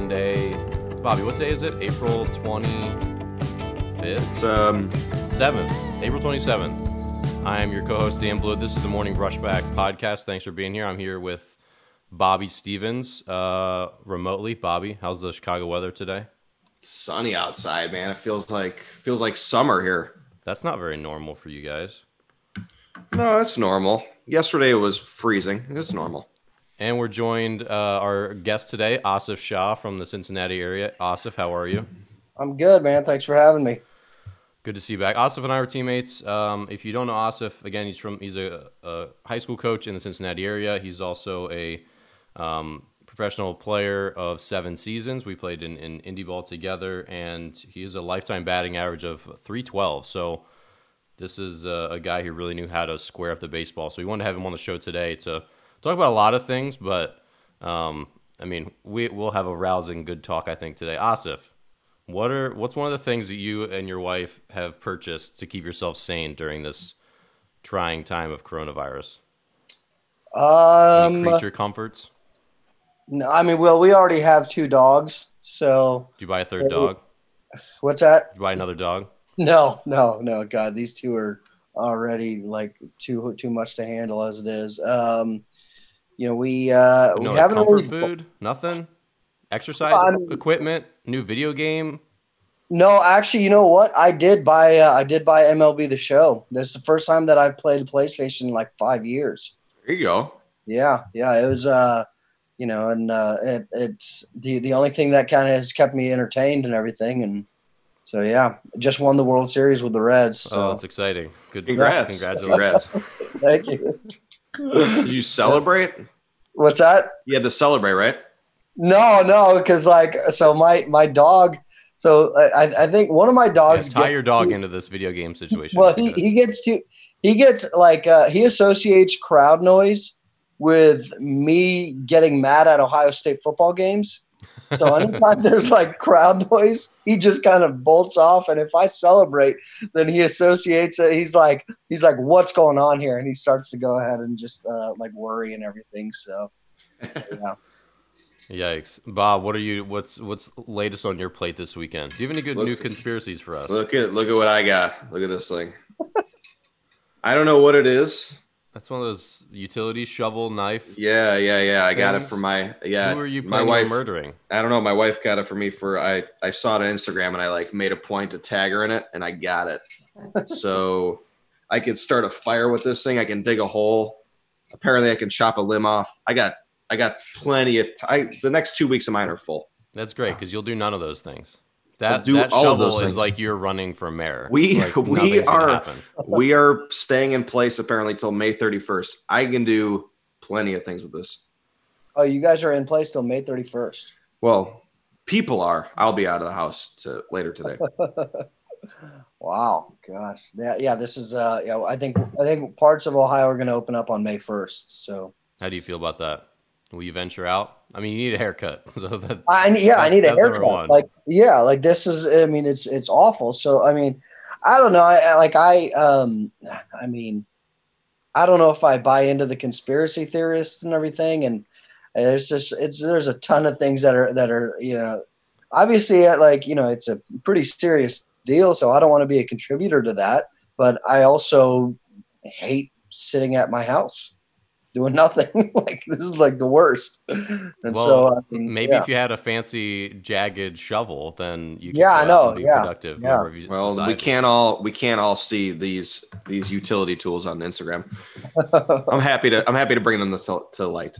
Monday. Bobby, what day is it? April 25th? It's 7th. April 27th. I am your co-host, Dan Blue. This is the Morning Brushback Podcast. Thanks for being here. I'm here with Bobby Stevens remotely. Bobby, how's the Chicago weather today? It's sunny outside, man. It feels like summer here. That's not very normal for you guys. No, that's normal. Yesterday it was freezing. It's normal. And we're joined, our guest today, Asif Shah from the Cincinnati area. Asif, how are you? I'm good, man. Thanks for having me. Good to see you back. Asif and I were teammates. If you don't know Asif, again, he's a high school coach in the Cincinnati area. He's also a professional player of 7 seasons. We played in indie ball together, and he has a lifetime batting average of .312. So this is a guy who really knew how to square up the baseball. So we wanted to have him on the show today to talk about a lot of things, but we'll have a rousing good talk, I think, today. Asif, what's one of the things that you and your wife have purchased to keep yourself sane during this trying time of coronavirus? Any creature comforts? No, we already have 2 dogs, so. Do you buy a third dog? What's that? Do you buy another dog? No, God, these 2 are already like too much to handle as it is. We haven't comfort food, nothing, exercise equipment, new video game. No, actually, you know what? I did buy MLB the Show. That's the first time that I've played PlayStation in like 5 years. There you go. Yeah. It was, it's the only thing that kind of has kept me entertained and everything. And so, yeah, just won the World Series with the Reds. So. Oh, that's exciting. Good. Congrats. Thank you. Did you celebrate? What's that? You had to celebrate, right? No, because my dog. So I think one of my dogs tie your dog into this video game situation. Well, he associates crowd noise with me getting mad at Ohio State football games. So anytime there's like crowd noise, he just kind of bolts off. And if I celebrate, then he associates it. He's like, what's going on here? And he starts to go ahead and just worry and everything. So, yeah. Yikes. Bob, what's latest on your plate this weekend? Do you have any new conspiracies for us? Look at what I got. Look at this thing. I don't know what it is. That's one of those utility shovel knife. Yeah. I got it for my Who are you planning on murdering? I don't know. My wife got it for me I saw it on Instagram and I made a point to tag her in it and I got it. So I could start a fire with this thing. I can dig a hole. Apparently I can chop a limb off. I got plenty of time. The next 2 weeks of mine are full. That's great because you'll do none of those things. That shovel is like you're running for mayor. We are staying in place apparently till May 31st. I can do plenty of things with this. Oh, you guys are in place till May 31st. Well, people are. I'll be out of the house later today. Wow, gosh, this is. I think parts of Ohio are going to open up on May 1st. So, how do you feel about that? Will you venture out? You need a haircut. I need a haircut. This is. It's awful. So I don't know. I don't know if I buy into the conspiracy theorists and everything. And there's a ton of things that are obviously it's a pretty serious deal. So I don't want to be a contributor to that. But I also hate sitting at my house. Doing nothing. This is the worst. And if you had a fancy jagged shovel, then you could be productive. Yeah. Well, we can't all see these utility tools on Instagram. I'm happy to bring them to light.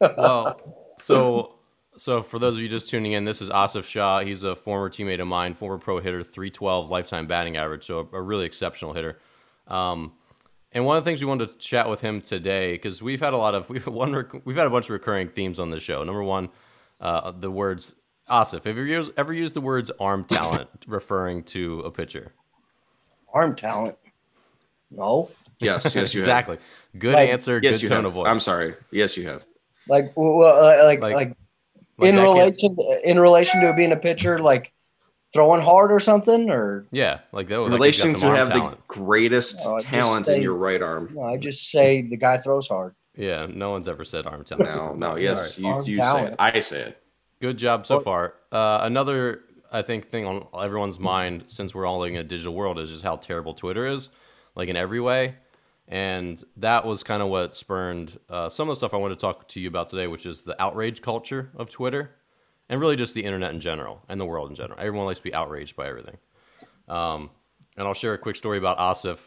Well, so for those of you just tuning in, this is Asif Shah. He's a former teammate of mine, former pro hitter, .312 lifetime batting average. So a really exceptional hitter. And one of the things we wanted to chat with him today, because we've had a bunch of recurring themes on the show. Number one, the words, Asif, have you ever used the words arm talent referring to a pitcher? Arm talent? No. Yes, you exactly. have. Exactly. Good answer, yes, good tone have. Of voice. I'm sorry. Yes, you have. In relation to being a pitcher, throwing hard or something, or that was in relation to have talent. The greatest talent in your right arm. No, I just say the guy throws hard. Yeah, no one's ever said arm talent. No, yes, right. You say it. I say it. Good job so far. Another, I think, thing on everyone's mind, since we're all in a digital world, is just how terrible Twitter is, like in every way. And that was kind of what spurned some of the stuff I wanted to talk to you about today, which is the outrage culture of Twitter and really just the internet in general and the world in general. Everyone likes to be outraged by everything. And I'll share a quick story about Asif,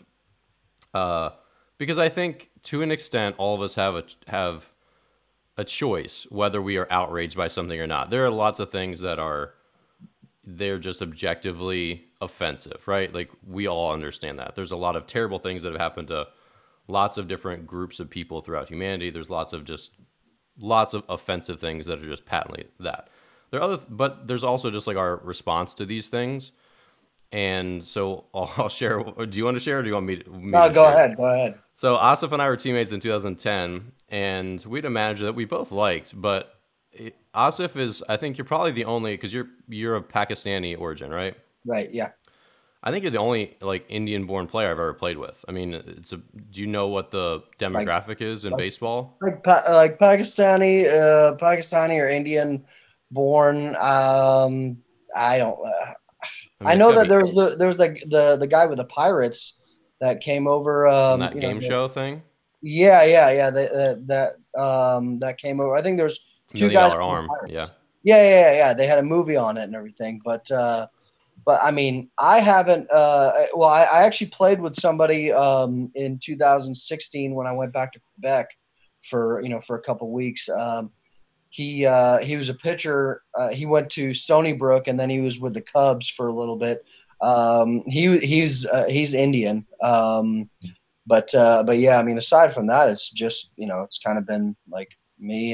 because I think to an extent, all of us have a choice whether we are outraged by something or not. There are lots of things that they're just objectively offensive, right? Like, we all understand that. There's a lot of terrible things that have happened to lots of different groups of people throughout humanity. There's lots of offensive things that are just patently that. But there's also just like our response to these things. And so I'll share. Do you want to share, or do you want me to go share? Go ahead. So Asif and I were teammates in 2010, and we'd imagine that we both liked, but Asif is, I think you're probably the only, because you're of Pakistani origin, right? Right, yeah. I think you're the only like Indian-born player I've ever played with. I mean, do you know what the demographic is in baseball? Like Pakistani or Indian-born. I don't. I know that there was the guy with the Pirates that came over. That game show thing. Yeah. That came over. I think there's two guys. $1 million arm. Yeah. They had a movie on it and everything, but I mean, I haven't. I actually played with somebody in 2016 when I went back to Quebec for a couple weeks. He was a pitcher. He went to Stony Brook, and then he was with the Cubs for a little bit. He's Indian. But yeah, I mean, aside from that, it's just, it's kind of been like me.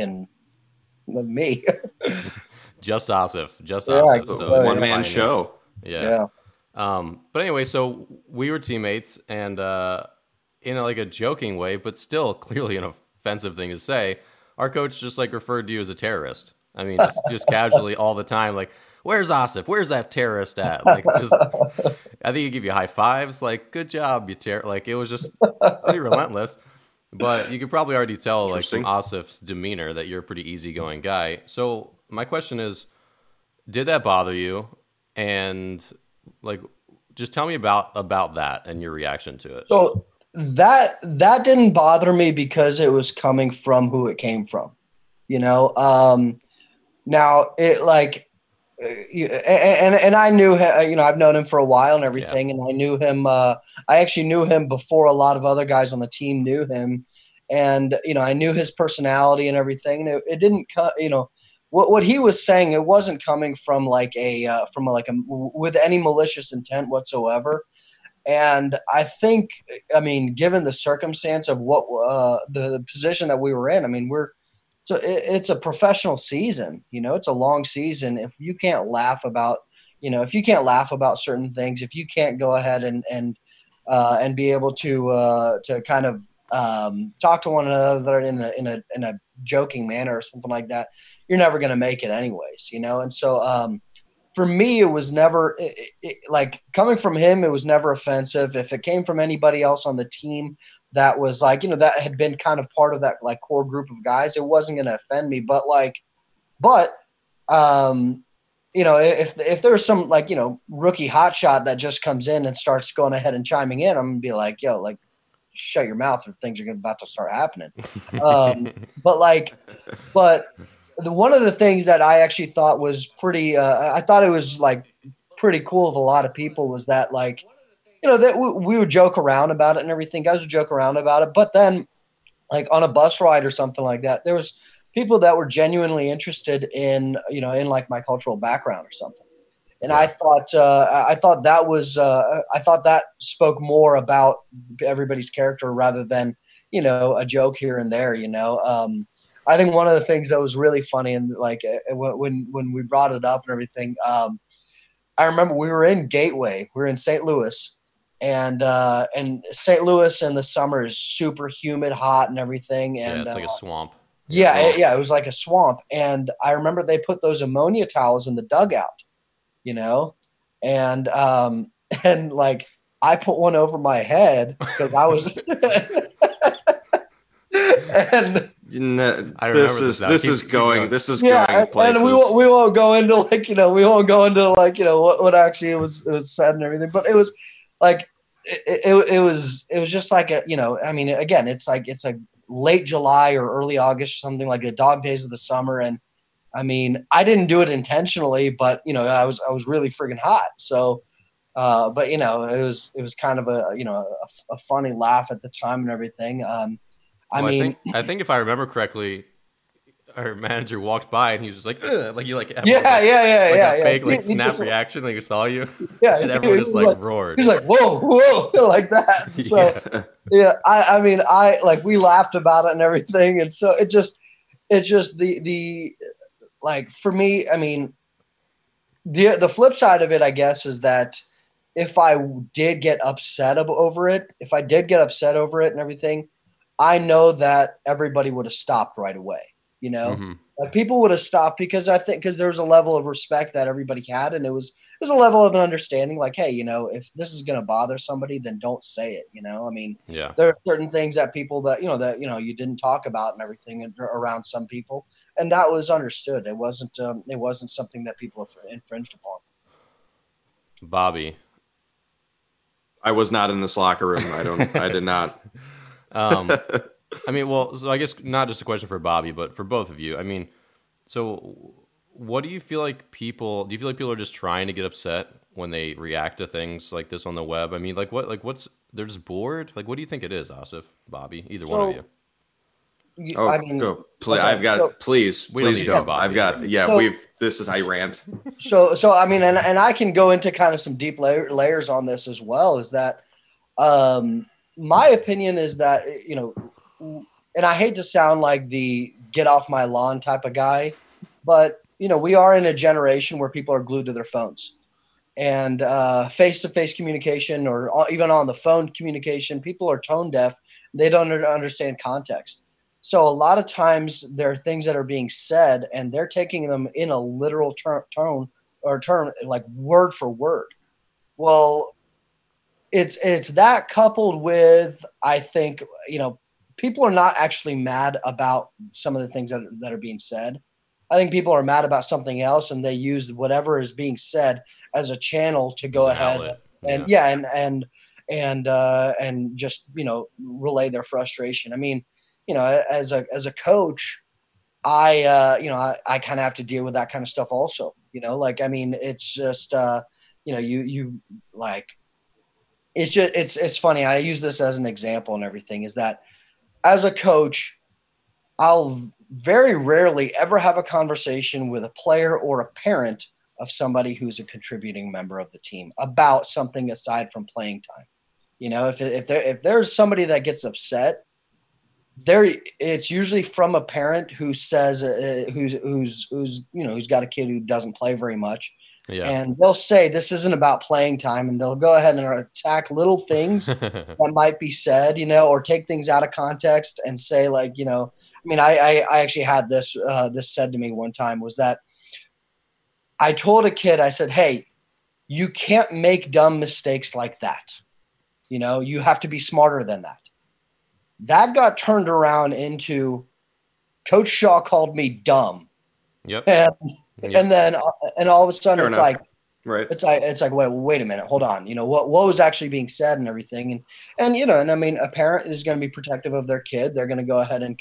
Just Asif. So one-man show. Yeah. But anyway, so we were teammates, and in like a joking way, but still clearly an offensive thing to say, our coach just like referred to you as a terrorist. I mean, just casually all the time, like, where's Asif? Where's that terrorist at? Like, just, I think he give you high fives, like, good job, you terror. Like, it was just pretty relentless. But you could probably already tell, like, from Asif's demeanor that you're a pretty easygoing guy. So my question is, did that bother you? And like, just tell me about that and your reaction to it. So that didn't bother me because it was coming from who it came from, now it like, and I knew him, I've known him for a while and everything. Yeah. And I knew him, I actually knew him before a lot of other guys on the team knew him, and, I knew his personality and everything. And it didn't, what he was saying, it wasn't coming from like with any malicious intent whatsoever. And I think, I mean, given the circumstance of what the position that we were in, I mean, it's a professional season, it's a long season. If you can't laugh about, if you can't laugh about certain things, if you can't go ahead and be able to kind of talk to one another in a joking manner or something like that, you're never going to make it anyways, And so, for me, it was never like coming from him. It was never offensive. If it came from anybody else on the team that was like, that had been kind of part of that like core group of guys, it wasn't going to offend me. But like, if there's some like, rookie hotshot that just comes in and starts going ahead and chiming in, I'm gonna be like, yo, like, shut your mouth or things are about to start happening. One of the things that I actually thought was pretty, I thought it was like pretty cool of a lot of people was that like, that we would joke around about it and everything. Guys would joke around about it. But then like on a bus ride or something like that, there was people that were genuinely interested in, in like my cultural background or something. And yeah. I thought that spoke more about everybody's character rather than, a joke here and there, I think one of the things that was really funny and like when we brought it up and everything, I remember we were in Gateway, we were in St. Louis, and St. Louis in the summer is super humid, hot and everything. And it's like a swamp. Yeah. It was like a swamp. And I remember they put those ammonia towels in the dugout, and like I put one over my head because I was, and This is going places. And we won't go into what actually it was said and everything, but it was like it was just like a again, it's like late July or early August, something like the dog days of the summer, and I mean I didn't do it intentionally, but I was really friggin' hot, so. But it was kind of a funny laugh at the time and everything. I think if I remember correctly, our manager walked by and he was just like, ugh, like you like everyone, fake snap reaction, like he saw you. Yeah, and everyone just like roared. He's like, whoa, like that. So yeah, I mean we laughed about it and everything, and so it's just the like for me, I mean the flip side of it, I guess, is that. If I did get upset over it, and everything, I know that everybody would have stopped right away. Mm-hmm. People would have stopped because there was a level of respect that everybody had, and it was a level of an understanding. Like, hey, if this is going to bother somebody, then don't say it. There are certain things that people that you didn't talk about and everything around some people, and that was understood. It wasn't something that people infringed upon. Bobby. I was not in this locker room. I did not. So I guess not just a question for Bobby, but for both of you. I mean, so what do you feel like people are just trying to get upset when they react to things like this on the web? I mean, they're just bored. Like, what do you think it is, Asif, Bobby, one of you? Go. Please, okay, please go. I rant. So and I can go into kind of some deep layers on this as well, is that my opinion is that, and I hate to sound like the get off my lawn type of guy, but, we are in a generation where people are glued to their phones. And face-to-face communication or even on the phone communication, people are tone deaf. They don't understand context. So a lot of times there are things that are being said and they're taking them in a literal term, like word for word. Well, it's that coupled with, I think, people are not actually mad about some of the things that are being said. I think people are mad about something else and they use whatever is being said as a channel to go ahead and and just, relay their frustration. I mean, as a coach, I kind of have to deal with that kind of stuff also, it's just, it's funny. I use this as an example and everything is that as a coach, I'll very rarely ever have a conversation with a player or a parent of somebody who's a contributing member of the team about something aside from playing time. If there's somebody that gets upset, it's usually from a parent who says who's got a kid who doesn't play very much, and they'll say this isn't about playing time, and they'll go ahead and attack little things that might be said, or take things out of context and say I actually had this said to me one time was that I told a kid, I said, hey, you can't make dumb mistakes like that, you have to be smarter than that. That got turned around into Coach Shaw called me dumb. Yep. And then all of a sudden wait a minute, hold on. What was actually being said and everything. And a parent is going to be protective of their kid. They're going to go ahead and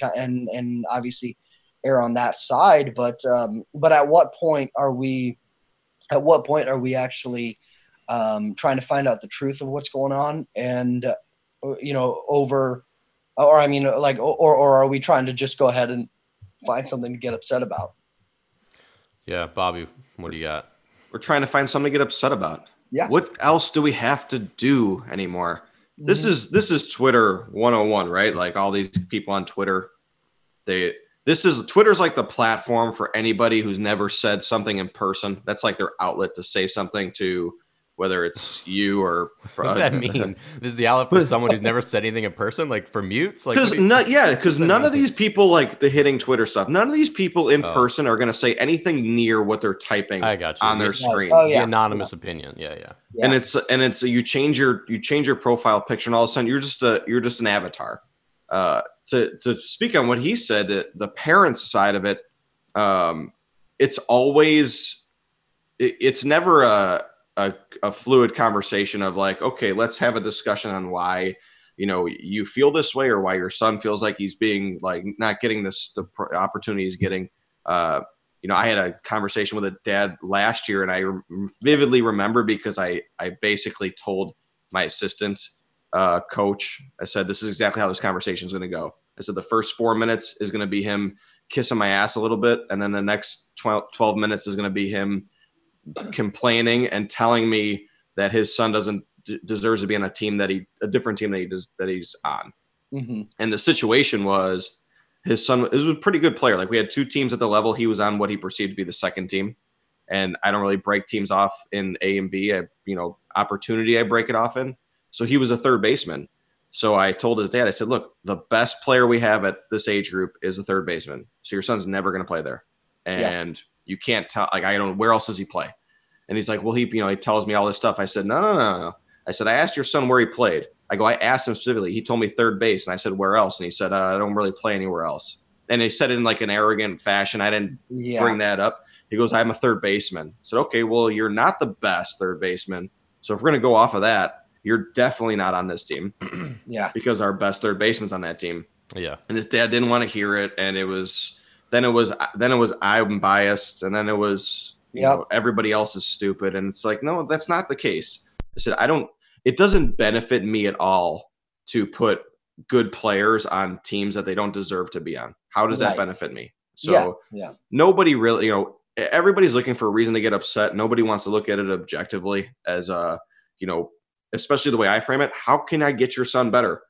obviously err on that side. But at what point are we actually trying to find out the truth of what's going on? And, or are we trying to just go ahead and find something to get upset about? Yeah, Bobby, what do you got? We're trying to find something to get upset about. Yeah. What else do we have to do anymore? Mm-hmm. This is Twitter 101, right? Like all these people on Twitter, Twitter's like the platform for anybody who's never said something in person. That's like their outlet to say something to. Whether it's you or what does that mean? This is the outlet for someone who's never said anything in person, like for mutes, like because none of these people like the hitting Twitter stuff. None of these people in person are going to say anything near what they're typing on their screen. Oh, yeah. The anonymous opinion, yeah. And it's you change your profile picture, and all of a sudden you're just an avatar. to speak on what he said, the parents side of it, it's always, it's never a fluid conversation of like, okay, let's have a discussion on why, you know, you feel this way or why your son feels like he's being like not getting this, the opportunity he's getting. You know, I had a conversation with a dad last year, and I vividly remember because I basically told my assistant coach, I said, this is exactly how this conversation is going to go. I said, the first 4 minutes is going to be him kissing my ass a little bit. And then the next 12 minutes is going to be him complaining and telling me that his son doesn't deserves to be on a different team that he does, that he's on. Mm-hmm. And the situation was, his son is a pretty good player. Like, we had two teams at the level. He was on what he perceived to be the second team. And I don't really break teams off in A and B. Opportunity I break it off in. So he was a third baseman. So I told his dad, I said, look, the best player we have at this age group is a third baseman. So your son's never going to play there. And you can't tell, like, I don't, where else does he play? And he's like, well, he tells me all this stuff. I said, no. I said, I asked your son where he played. I asked him specifically. He told me third base, and I said, where else? And he said, I don't really play anywhere else. And he said it in like an arrogant fashion. I didn't bring that up. He goes, I'm a third baseman. I said, okay, well, you're not the best third baseman. So if we're going to go off of that, you're definitely not on this team. Because our best third baseman's on that team. Yeah. And his dad didn't want to hear it. And it was I'm biased. And then it was, you know, everybody else is stupid. And it's like, no, that's not the case. I said, it doesn't benefit me at all to put good players on teams that they don't deserve to be on. How does that benefit me? So nobody really, everybody's looking for a reason to get upset. Nobody wants to look at it objectively as especially the way I frame it. How can I get your son better?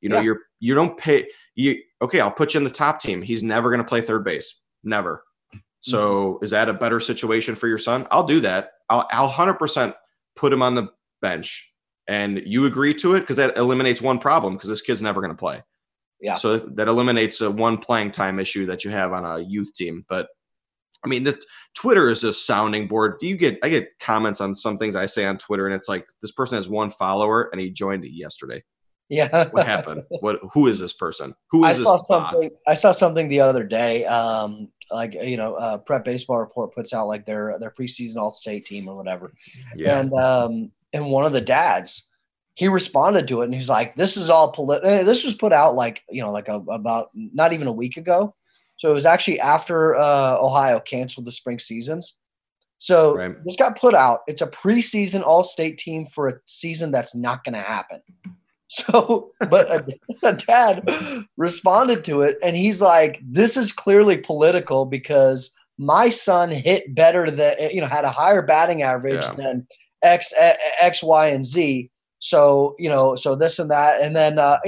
You don't pay you. Okay, I'll put you in the top team. He's never going to play third base. Never. So is that a better situation for your son? I'll do that. I'll 100% put him on the bench. And you agree to it because that eliminates one problem because this kid's never going to play. Yeah. So that eliminates a one playing time issue that you have on a youth team. But I mean, the Twitter is a sounding board. I get comments on some things I say on Twitter, and it's like, this person has one follower and he joined yesterday. Yeah. What happened? Who is this person? I saw something the other day. Prep Baseball Report puts out like their preseason all-state team or whatever. Yeah. And one of the dads, he responded to it, and he's like, "This is all political. This was put out about not even a week ago, so it was actually after Ohio canceled the spring seasons. So this got put out. It's a preseason all-state team for a season that's not going to happen. So, but a dad responded to it, and he's like, "This is clearly political because my son hit better than had a higher batting average than." X, Y, and Z. So, so this and that. And then, I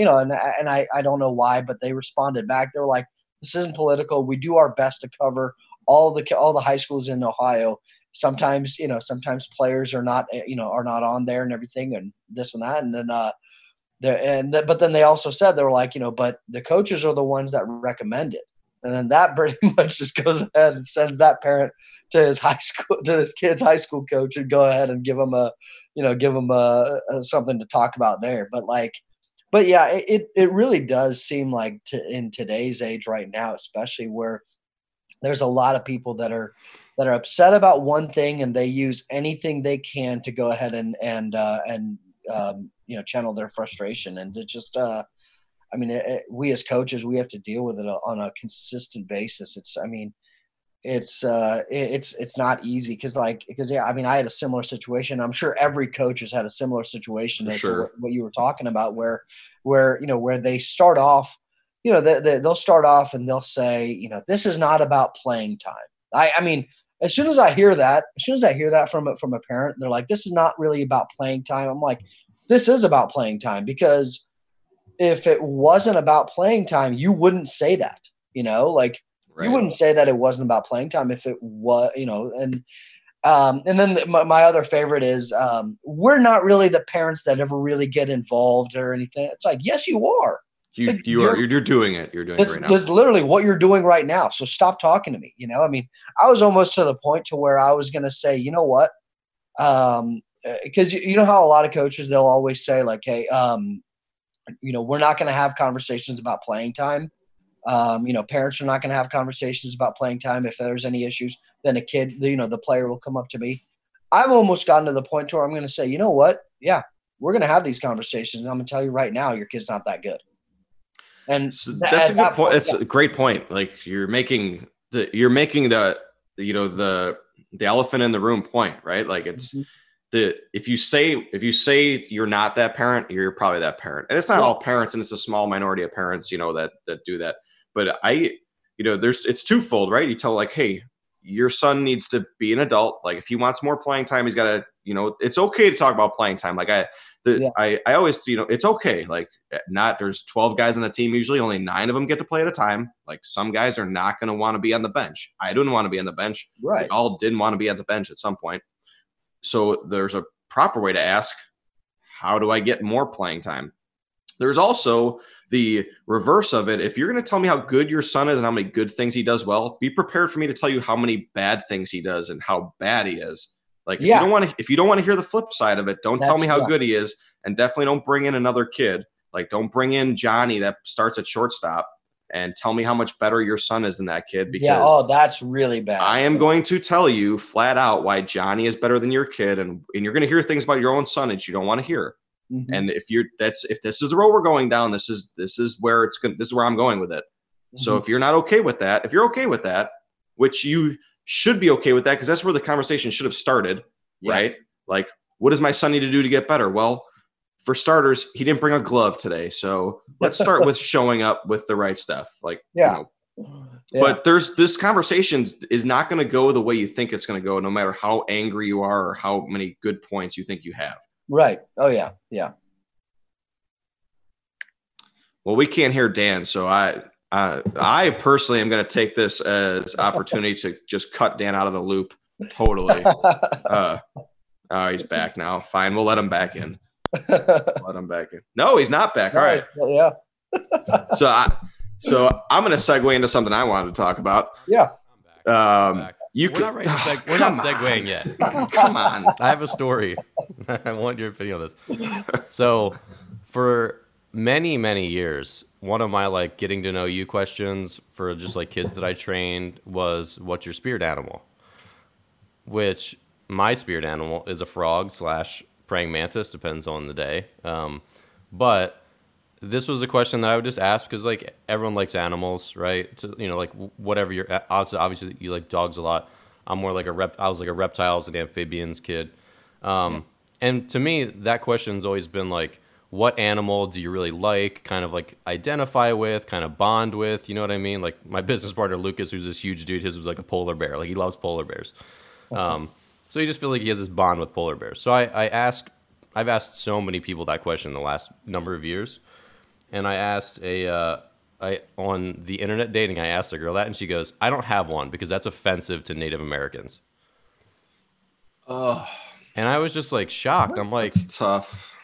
don't know why, but they responded back. They were like, this isn't political. We do our best to cover all the high schools in Ohio. Sometimes players are not on there and everything and this and that. And then, but then they also said, they were like, but the coaches are the ones that recommend it. And then that pretty much just goes ahead and sends that parent to his kid's high school coach, and go ahead and give him something to talk about there. But it really does seem like in today's age right now, especially where there's a lot of people that are upset about one thing, and they use anything they can to go ahead and channel their frustration and to just. We as coaches, we have to deal with it on a consistent basis. It's not easy because I had a similar situation. I'm sure every coach has had a similar situation to what you were talking about, where they start off, they'll start off and they'll say, this is not about playing time. As soon as I hear that from a parent, they're like, this is not really about playing time. I'm like, this is about playing time, because if it wasn't about playing time, you wouldn't say that, you wouldn't say that it wasn't about playing time if it was, and then my other favorite is we're not really the parents that ever really get involved or anything. It's like, yes, you are. You're doing it. You're doing it right now. That's literally what you're doing right now. So stop talking to me. I was almost to the point to where I was going to say, you know what? Because you know how a lot of coaches, they'll always say like, hey, you know, we're not going to have conversations about playing time. You know, parents are not going to have conversations about playing time. If there's any issues, then a kid, you know, the player will come up to me. I've almost gotten to the point to where I'm going to say, you know what? Yeah, we're going to have these conversations. And I'm going to tell you right now, your kid's not that good. And so that's a good point. It's a great point. Like you're making the, you know, the elephant in the room point, right? Like it's if you say you're not that parent, you're probably that parent. And it's not all parents, and it's a small minority of parents, you know, that do that. But it's twofold, right? You tell like, hey, your son needs to be an adult. Like if he wants more playing time, he's got to, you know, it's okay to talk about playing time. Like I always, you know, it's okay. Like there's 12 guys on the team. Usually only 9 of them get to play at a time. Like some guys are not going to want to be on the bench. I didn't want to be on the bench. Right. We all didn't want to be at the bench at some point. So there's a proper way to ask, how do I get more playing time? There's also the reverse of it. If you're going to tell me how good your son is and how many good things he does well, be prepared for me to tell you how many bad things he does and how bad he is. Like if you don't want to hear the flip side of it, don't tell me how good he is, and definitely don't bring in another kid. Like don't bring in Johnny that starts at shortstop and tell me how much better your son is than that kid, because that's really bad. I am going to tell you flat out why Johnny is better than your kid, and you're going to hear things about your own son that you don't want to hear. Mm-hmm. And if this is the road we're going down, this is where I'm going with it. Mm-hmm. So if you're not okay with that, which you should be okay with that, because that's where the conversation should have started, right? Like, what does my son need to do to get better? Well, for starters, he didn't bring a glove today. So let's start with showing up with the right stuff. But this conversation is not going to go the way you think it's going to go, no matter how angry you are or how many good points you think you have. Right. Oh, yeah. Yeah. Well, we can't hear Dan, so I personally am going to take this as opportunity to just cut Dan out of the loop totally. He's back now. Fine. We'll let him back in. No, he's not back. All right. Well, yeah. So I'm going to segue into something I wanted to talk about. Yeah. We're not segueing yet. Come on. I have a story. I want your opinion on this. So for many, many years, one of my like getting to know you questions for just like kids that I trained was, what's your spirit animal? Which my spirit animal is a frog / praying mantis, depends on the day. But this was a question that I would just ask because like everyone likes animals, right? So, you know, like whatever you're obviously you like dogs a lot. I'm more like I was like a reptiles and amphibians kid. And to me, that question's always been like, what animal do you really like, kind of like identify with, kind of bond with, you know what I mean? Like my business partner, Lucas, who's this huge dude, his was like a polar bear. Like he loves polar bears. So you just feel like he has this bond with polar bears. So I've asked so many people that question in the last number of years. And I asked on the internet dating, I asked a girl that, and she goes, I don't have one because that's offensive to Native Americans. Oh, and I was just like shocked. I'm like, it's tough.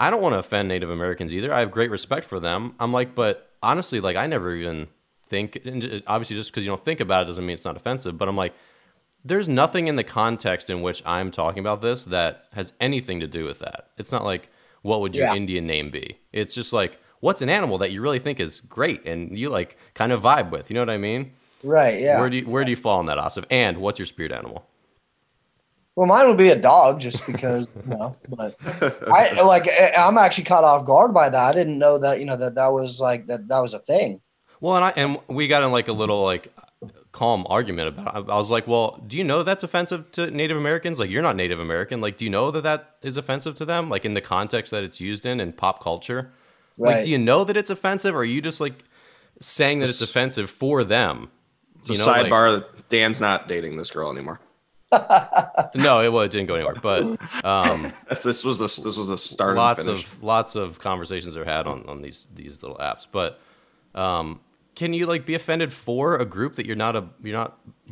I don't want to offend Native Americans either. I have great respect for them. I'm like, but honestly, like I never even think, and obviously just because you don't think about it doesn't mean it's not offensive, but I'm like, there's nothing in the context in which I'm talking about this that has anything to do with that. It's not like, what would your Indian name be? It's just like, what's an animal that you really think is great and you like kind of vibe with, you know what I mean? Right, yeah. Where do you fall on that, Asif? And what's your spirit animal? Well, mine would be a dog just because, you know, but I'm actually caught off guard by that. I didn't know that, you know, that was a thing. Well, and we got in like a little like calm argument about it. I was like, well, do you know that's offensive to Native Americans? Like you're not Native American. Like, do you know that is offensive to them? Like in the context that it's used in pop culture, right. Like, do you know that it's offensive? Or are you just like saying that it's offensive for them? It's a sidebar. Like, Dan's not dating this girl anymore. No, it didn't go anywhere. But this was a start. Lots of conversations are had on these little apps. But can you like be offended for a group that you're not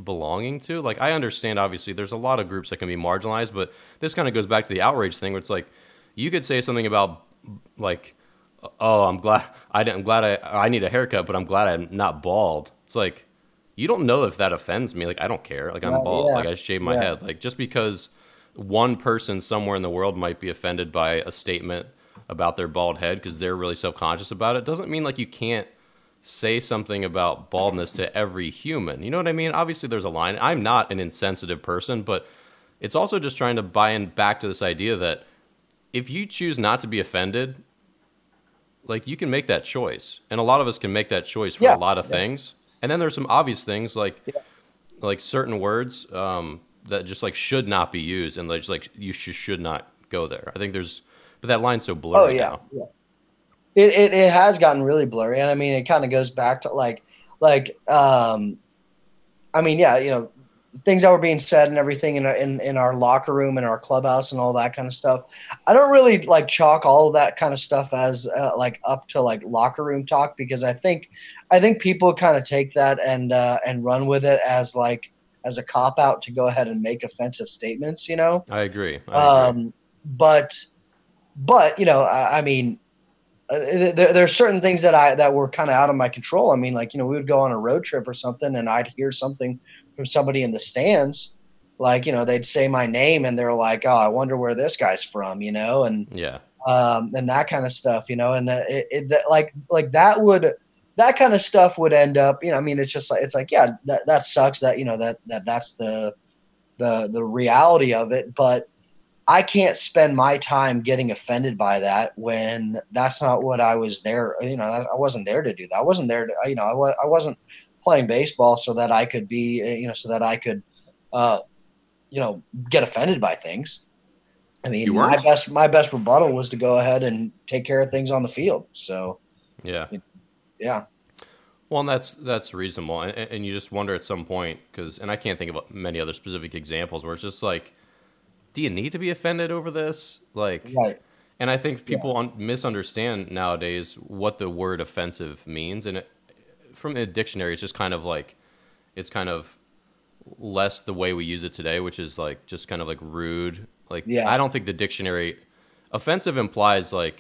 belonging to? Like I understand, obviously, there's a lot of groups that can be marginalized. But this kind of goes back to the outrage thing, where it's like you could say something about like, oh, I'm glad I need a haircut, but I'm glad I'm not bald. It's like, you don't know if that offends me. Like, I don't care. Like, I'm bald. Yeah. Like, I shave my head. Like, just because one person somewhere in the world might be offended by a statement about their bald head because they're really self-conscious about it doesn't mean like you can't say something about baldness to every human. You know what I mean? Obviously, there's a line. I'm not an insensitive person, but it's also just trying to buy in back to this idea that if you choose not to be offended, like you can make that choice. And a lot of us can make that choice for a lot of things. And then there's some obvious things like certain words that just like should not be used. And just like you should not go there. I think there's, but that line's so blurry now. Yeah. It has gotten really blurry. And I mean, it kind of goes back to you know, things that were being said and everything in our locker room and our clubhouse and all that kind of stuff. I don't really chalk all of that kind of stuff as up to locker room talk, because I think people kind of take that and run with it as a cop out to go ahead and make offensive statements, you know? I agree. But you know, there are certain things that were kind of out of my control. I mean, we would go on a road trip or something and I'd hear something from somebody in the stands, they'd say my name and they're like, oh, I wonder where this guy's from, you know? And and that kind of stuff, you know, and that kind of stuff would end up, you know, I mean, it's just that sucks that, you know, that's the reality of it. But I can't spend my time getting offended by that when that's not what I was there. You know, I wasn't there to do that. I wasn't there to, you know, I wasn't playing baseball so that I could be, you know, so that I could, you know, get offended by things. I mean, my best rebuttal was to go ahead and take care of things on the field. So, yeah. Well, and that's reasonable. And you just wonder at some point, and I can't think of many other specific examples where it's just like, do you need to be offended over this? And I think people misunderstand nowadays what the word offensive means. And from a dictionary, it's just kind of it's kind of less the way we use it today, which is just kind of rude. I don't think the dictionary offensive implies a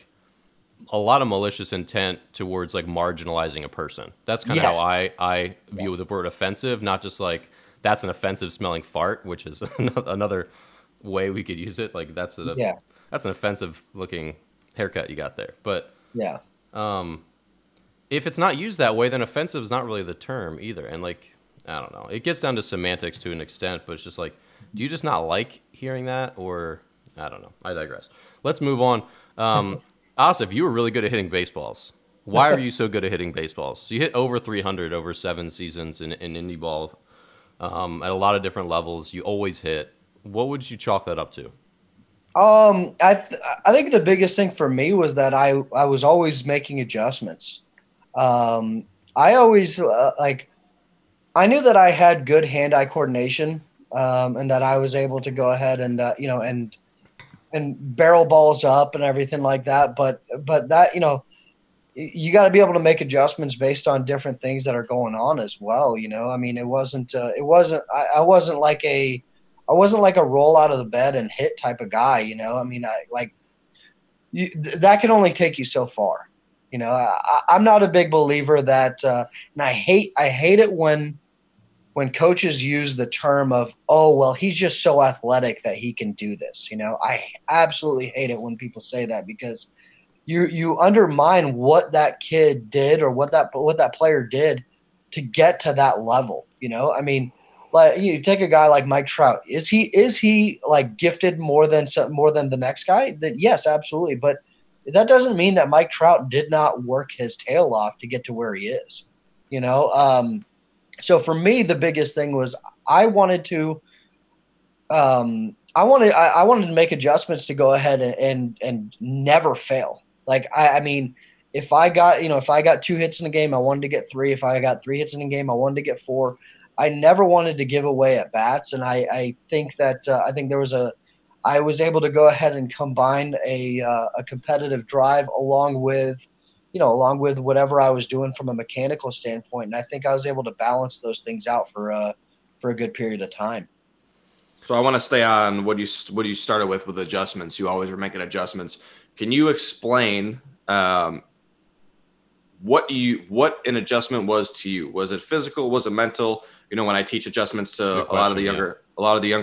lot of malicious intent towards marginalizing a person. That's kind of how I view the word offensive, not just that's an offensive smelling fart, which is another way we could use it. That's an offensive looking haircut you got there. But if it's not used that way, then offensive is not really the term either. And I don't know, it gets down to semantics to an extent, but it's just do you just not like hearing that? Or I don't know. I digress. Let's move on. Asif, you were really good at hitting baseballs. Why are you so good at hitting baseballs? So you hit over 300 over 7 seasons in indie ball at a lot of different levels. You always hit. What would you chalk that up to? I think the biggest thing for me was that I was always making adjustments. I always I knew that I had good hand-eye coordination, and that I was able to go ahead and and barrel balls up and everything like that. But that, you know, you got to be able to make adjustments based on different things that are going on as well. You know, I mean, I wasn't like a roll out of the bed and hit type of guy, you know. I mean, that can only take you so far, you know. I'm not a big believer that, and I hate it when coaches use the term of, oh, well, he's just so athletic that he can do this, you know. I absolutely hate it when people say that, because you undermine what that kid did or what that player did to get to that level, you know. I mean, you take a guy like Mike Trout. Is he gifted more than the next guy? Then yes, absolutely. But that doesn't mean that Mike Trout did not work his tail off to get to where he is, you know. So for me, the biggest thing was I wanted to make adjustments to go ahead and never fail. I mean, if I got 2 hits in a game, I wanted to get 3. If I got 3 hits in a game, I wanted to get 4. I never wanted to give away at bats, and I think that I was able to go ahead and combine a competitive drive along with whatever I was doing from a mechanical standpoint, and I think I was able to balance those things out for a good period of time. So I want to stay on what you started with adjustments. You always were making adjustments. Can you explain? What an adjustment was to you? Was it physical? Was it mental? You know, when I teach adjustments to a lot of the younger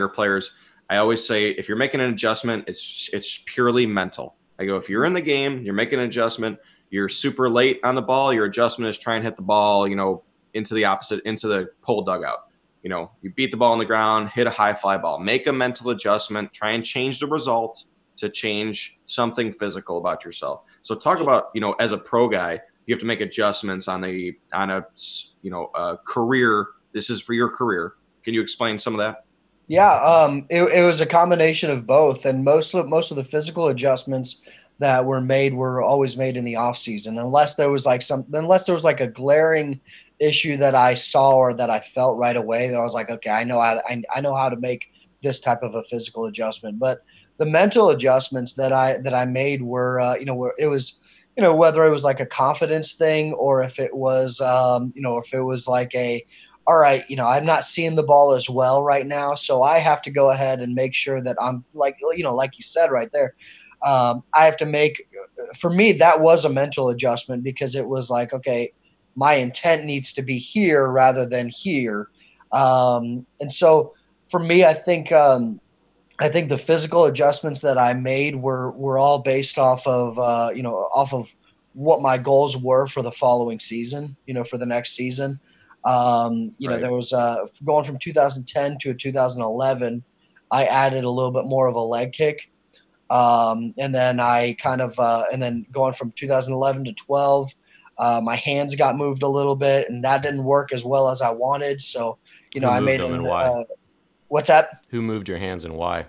players, I always say if you're making an adjustment, it's purely mental. I go, if you're in the game, you're making an adjustment, you're super late on the ball, your adjustment is try and hit the ball, you know, into the opposite, into the pole dugout. You know, you beat the ball on the ground, hit a high fly ball, make a mental adjustment, try and change the result to change something physical about yourself. So talk about, you know, as a pro guy, you have to make adjustments on a, you know, a career. This is for your career. Can you explain some of that? Yeah, it was a combination of both, and most of the physical adjustments that were made were always made in the off season, unless there was like a glaring issue that I saw or that I felt right away that I was like, okay, I know how to make this type of a physical adjustment. But the mental adjustments that I made were, whether it was like a confidence thing or if it was, if it was like a, all right, you know, I'm not seeing the ball as well right now, so I have to go ahead and make sure that I'm like you said right there. I have to make, for me, that was a mental adjustment because it was like, okay, my intent needs to be here rather than here. And so for me, I think the physical adjustments that I made were all based off of what my goals were for the following season, you know, for the next season. There was going from 2010 to 2011, I added a little bit more of a leg kick. And then going from 2011 to 12, my hands got moved a little bit and that didn't work as well as I wanted. So, you know, I made them and why? What's that? Who moved your hands and why?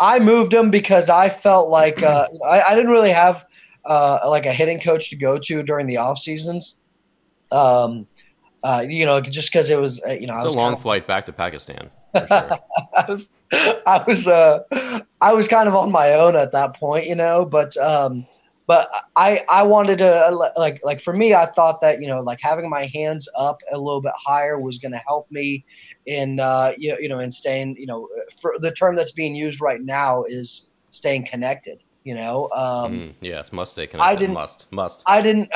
I moved them because I felt like, I didn't really have, like a hitting coach to go to during the off seasons. Just because it was, it's a long flight back to Pakistan. For sure. I was kind of on my own at that point, you know. But I wanted to like for me, I thought that having my hands up a little bit higher was going to help me in in staying, for the term that's being used right now is staying connected. Yes, must stay connected. I didn't.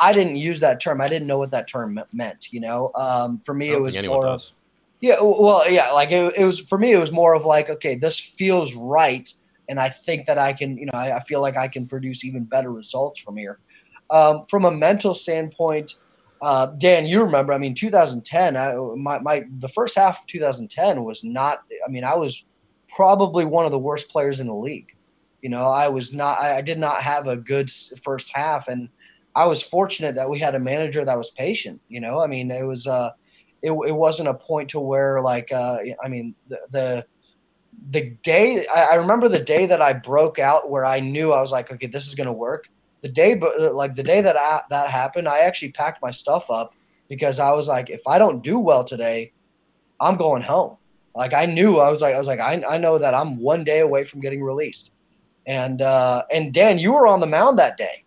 I didn't use that term. I didn't know what that term meant. For me, it was more of, yeah. Well, yeah. Like it was for me. It was more of like, okay, this feels right, and I think that I can. I feel like I can produce even better results from here. From a mental standpoint, Dan, you remember? 2010. The first half of 2010 was not. I was probably one of the worst players in the league. I did not have a good first half, and I was fortunate that we had a manager that was patient. It was, it wasn't a point to where the day I remember the day that I broke out where I knew I was like, okay, this is going to work. The day that happened, I actually packed my stuff up because I was like, if I don't do well today, I'm going home. Like I knew I know that I'm one day away from getting released. And Dan, you were on the mound that day.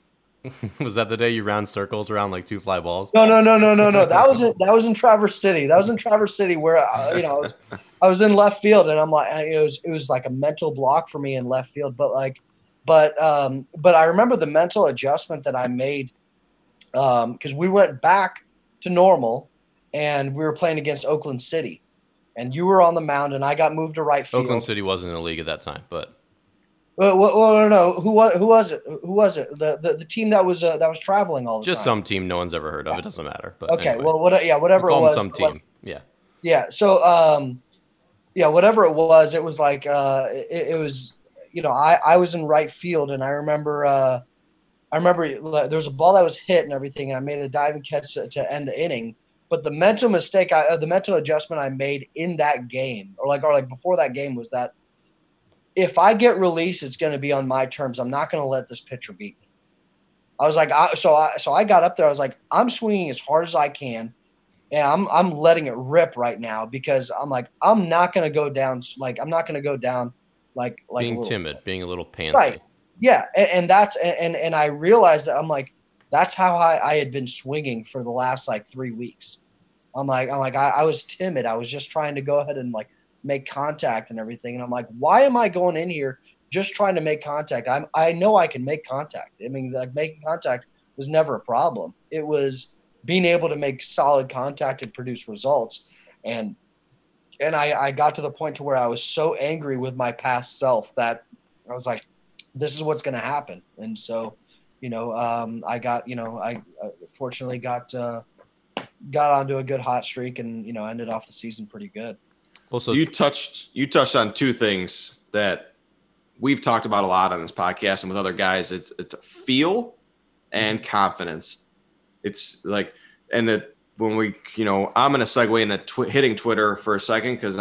Was that the day you round circles around like two fly balls? No. That was in Traverse City. That was in Traverse City where I was in left field, and I'm like, it was like a mental block for me in left field. But I remember the mental adjustment that I made because we went back to normal, and we were playing against Oakland City, and you were on the mound, and I got moved to right field. Oakland City wasn't in the league at that time, but. Well, no. Who was it? The team that was traveling all the time. Just some team no one's ever heard of. It doesn't matter. But okay. Anyway. Well, whatever we'll call it was. Some team. Yeah. Yeah. So, whatever it was like I was in right field, and I remember there was a ball that was hit and everything, and I made a diving catch to end the inning. But the mental mistake, the mental adjustment I made in that game, or before that game, was that. If I get released, it's going to be on my terms. I'm not going to let this pitcher beat me. I was like, I got up there. I was like, I'm swinging as hard as I can, and I'm letting it rip right now because I'm like, I'm not going to go down. Like I'm not going to go down. Like being timid, being a little pansy. Right. Yeah, and that's and I realized that I'm like, that's how I had been swinging for the last 3 weeks. I was timid. I was just trying to go ahead and make contact and everything. And I'm like, why am I going in here just trying to make contact? I know I can make contact. Making contact was never a problem. It was being able to make solid contact and produce results. And I got to the point to where I was so angry with my past self that I was like, this is what's going to happen. And so, you know, I got, you know, I fortunately got onto a good hot streak and, you know, ended off the season pretty good. Also, you touched on two things that we've talked about a lot on this podcast and with other guys. It's feel and confidence. It's like, and it, when we, you know, I'm going to segue into hitting Twitter for a second because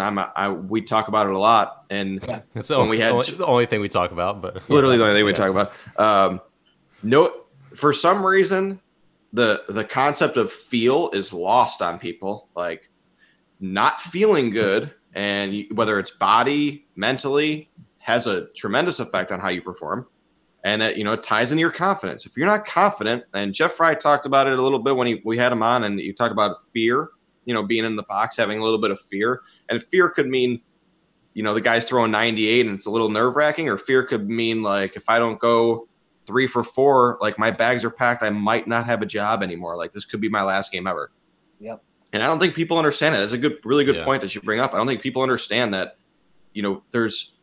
we talk about it a lot. And yeah, it's the only thing we talk about, but literally the only thing we talk about. No, for some reason, the concept of feel is lost on people. Like not feeling good, and whether it's body, mentally, has a tremendous effect on how you perform. And it, you know, it ties into your confidence. If you're not confident, and Jeff Fry talked about it a little bit when we had him on, and you talked about fear, you know, being in the box, having a little bit of fear. And fear could mean, you know, the guy's throwing 98 and it's a little nerve-wracking, or fear could mean like, if I don't go 3 for 4, like my bags are packed, I might not have a job anymore. Like this could be my last game ever. Yep. And I don't think people understand that. That's a really good point that you bring up. I don't think people understand that, you know, there's,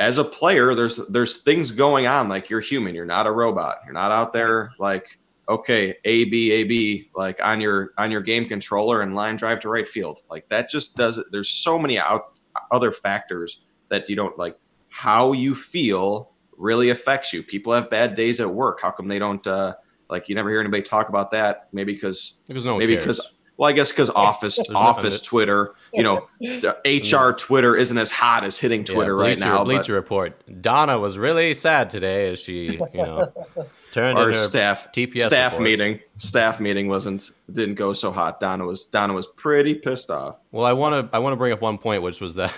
as a player, there's things going on. Like you're human, you're not a robot. You're not out there like, okay, A B, like on your game controller and line drive to right field. Like that just doesn't. There's so many other factors that you don't like. How you feel really affects you. People have bad days at work. How come they don't like? You never hear anybody talk about that. Maybe because no one cares. Well, I guess because office Twitter, you know, HR Twitter isn't as hot as hitting Twitter right now. Bleacher Report. Donna was really sad today as she, you know, turned in her TPS reports. Staff meeting didn't go so hot. Donna was pretty pissed off. Well, I want to bring up one point, which was that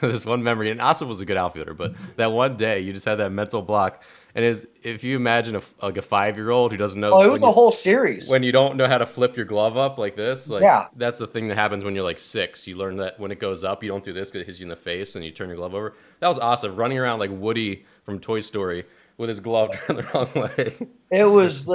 this one memory, and Asif was a good outfielder, but that one day you just had that mental block. And if you imagine a 5-year-old who doesn't know, it was a whole series when you don't know how to flip your glove up like this, like that's the thing that happens when you're like 6. You learn that when it goes up, you don't do this because it hits you in the face, and you turn your glove over. That was awesome, running around like Woody from Toy Story with his glove turned the wrong way. It was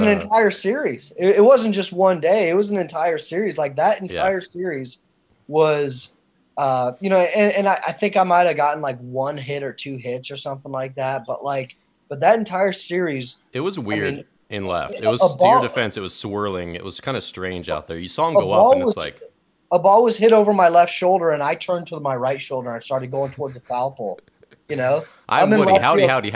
an entire series. It wasn't just one day. It was an entire series. Like that entire series was. You know, and I think I might have gotten like one hit or two hits or something like that. But that entire series, it was weird. I mean, in left, it was to your defense. It was swirling. It was kind of strange out there. You saw him go up, and it's like a ball was hit over my left shoulder, and I turned to my right shoulder and I started going towards the foul pole. You know, I'm in Woody. Howdy.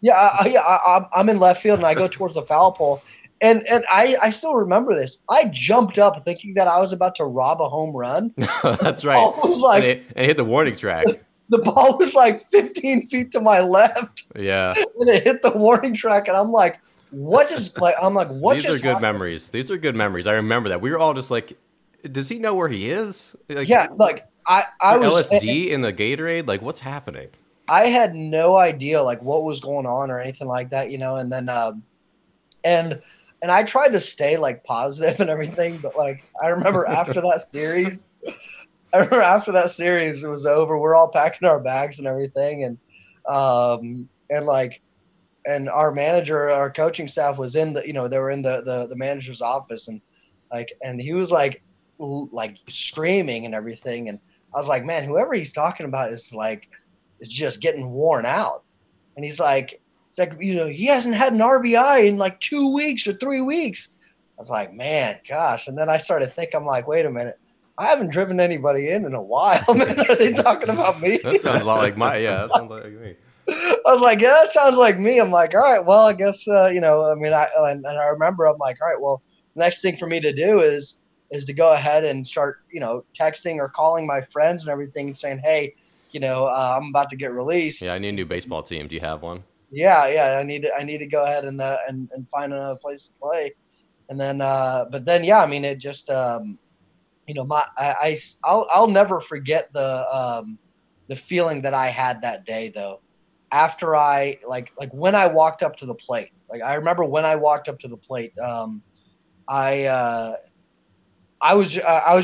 Yeah, I'm in left field, and I go towards the foul pole, and I still remember this. I jumped up thinking that I was about to rob a home run. That's right. Like, and it hit the warning track. The ball was like 15 feet to my left. Yeah. And it hit the warning track, and I'm like, what just like? I'm like, what? These are good memories. These are good memories. I remember that. We were all just like, does he know where he is? Like, yeah. Like I was LSD in the Gatorade. Like, what's happening? I had no idea like what was going on or anything like that, you know. And then and I tried to stay like positive and everything, but like I remember after that series it was over, we're all packing our bags and everything, and our manager, our coaching staff was in the, you know, they were in the manager's office, and like, and he was like screaming and everything, and I was like, man, whoever he's talking about is just getting worn out. And he's like, you know, he hasn't had an RBI in like 2 weeks or 3 weeks. I was like, man, gosh. And then I started thinking, I'm like, wait a minute. I haven't driven anybody in a while. Man, are they talking about me? That sounds a lot like that sounds like me. I was like, yeah, that sounds like me. I'm like, all right, well, I guess, you know, I mean, I remember I'm like, all right, well, the next thing for me to do is to go ahead and start, you know, texting or calling my friends and everything and saying, hey, you know, I'm about to get released. Yeah, I need a new baseball team. Do you have one? Yeah, I need to go ahead and find another place to play, and then I mean, it just you know, I'll never forget the feeling that I had that day though. After I like when I walked up to the plate, like I remember when I walked up to the plate, I was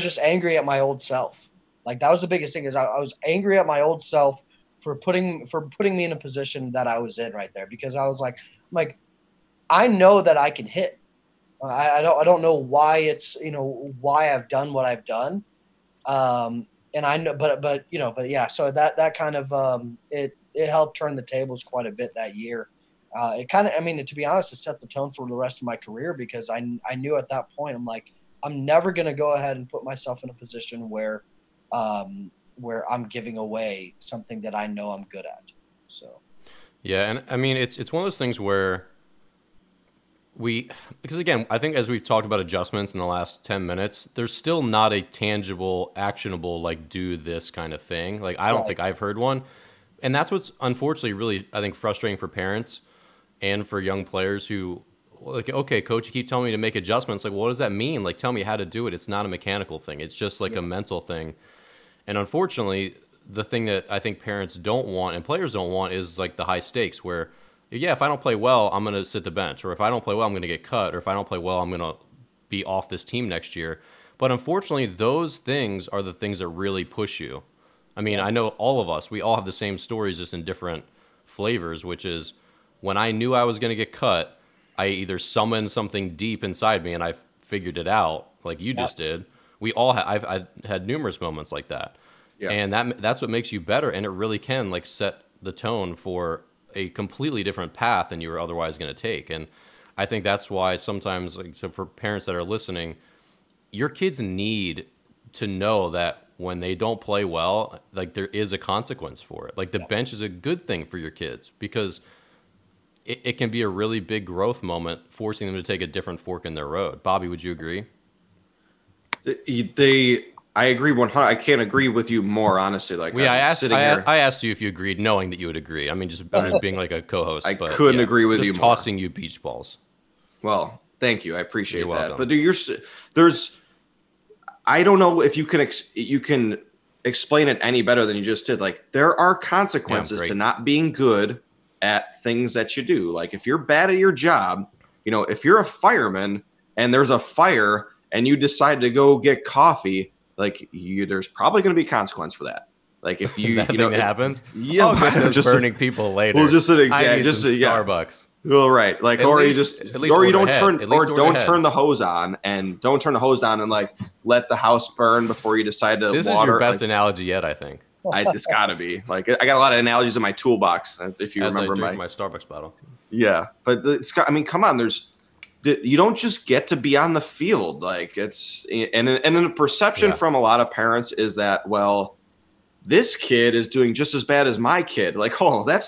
just angry at my old self. Like that was the biggest thing, is I was angry at my old self for putting me in a position that I was in right there, because I was like, I know that I can hit. I don't know why it's, you know, why I've done what I've done. And I know, but yeah, so that kind of, it helped turn the tables quite a bit that year. It kind of, I mean, to be honest, it set the tone for the rest of my career, because I knew at that point, I'm like, I'm never going to go ahead and put myself in a position where I'm giving away something that I know I'm good at. So, yeah. And I mean, it's one of those things where because again, I think as we've talked about adjustments in the last 10 minutes, there's still not a tangible, actionable, like, do this kind of thing. Like, I don't think I've heard one. And that's what's unfortunately really, I think, frustrating for parents and for young players who, like, okay, coach, you keep telling me to make adjustments. Like, what does that mean? Like, tell me how to do it. It's not a mechanical thing. It's just like a mental thing. And unfortunately, the thing that I think parents don't want and players don't want is like the high stakes where, yeah, if I don't play well, I'm going to sit the bench. Or if I don't play well, I'm going to get cut. Or if I don't play well, I'm going to be off this team next year. But unfortunately, those things are the things that really push you. I mean, I know all of us, we all have the same stories, just in different flavors, which is when I knew I was going to get cut, I either summoned something deep inside me and I figured it out, like you just did. We all have, I've had numerous moments like that. Yeah. And that's what makes you better. And it really can, like, set the tone for a completely different path than you were otherwise going to take. And I think that's why sometimes, like, so for parents that are listening, your kids need to know that when they don't play well, like, there is a consequence for it. Like, the bench is a good thing for your kids, because it can be a really big growth moment, forcing them to take a different fork in their road. Bobby, would you agree? I agree 100%. I can't agree with you more, honestly. Like, yeah, I asked you if you agreed, knowing that you would agree. I mean, I'm just being like a co-host. I couldn't agree with you more. Just tossing you beach balls. Well, thank you. I appreciate that. Welcome. But I don't know if you can explain it any better than you just did. Like, there are consequences to not being good at things that you do. Like, if you're bad at your job, you know, if you're a fireman and there's a fire and you decide to go get coffee, like, there's probably going to be consequence for that. Like, if you, you know, it happens. Yeah, just burning people later. Well, just an example. Just Starbucks. Well, right. Like, at or least, you just, or you don't ahead. Turn, or don't ahead. Turn the hose on, and don't turn the hose on, and, like, let the house burn before you decide to. This is your best analogy yet, I think. It's got to be. Like, I got a lot of analogies in my toolbox. If you remember my Starbucks bottle. Yeah, but come on. You don't just get to be on the field. Like, it's and then the perception from a lot of parents is that, well, this kid is doing just as bad as my kid. Like, oh, that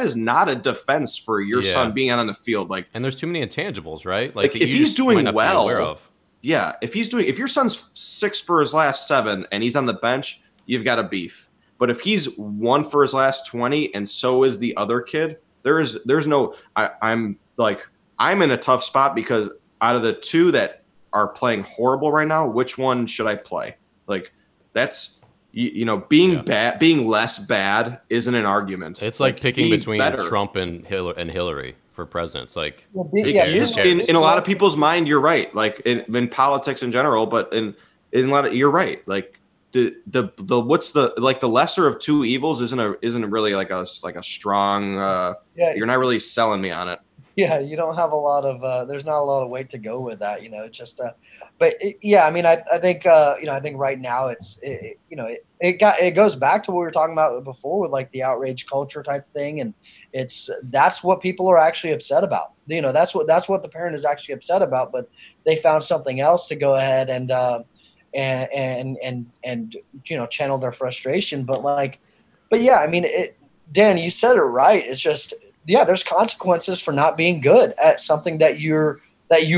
is not a defense for your son being out on the field. Like, and there's too many intangibles, right? Like if he's doing well, if your son's 6 for his last 7 and he's on the bench, you've got a beef. But if he's 1 for his last 20 and so is the other kid, there's no. I'm in a tough spot because out of the 2 that are playing horrible right now, which one should I play? Like, that's. You know, being bad, being less bad isn't an argument. It's like picking between Trump and Hillary for presidents. Like, in a lot of people's mind, you're right. Like, in politics in general, but in a lot of, you're right. Like, the what's the, like, the lesser of two evils isn't really like a strong. You're not really selling me on it. Yeah, you don't have a lot of there's not a lot of weight to go with that, you know. It's just I think right now it goes back to what we were talking about before with, like, the outrage culture type thing, and that's what people are actually upset about. You know, that's what the parent is actually upset about, but they found something else to go ahead and you know, channel their frustration. Dan, you said it right. It's just, yeah, there's consequences for not being good at something that you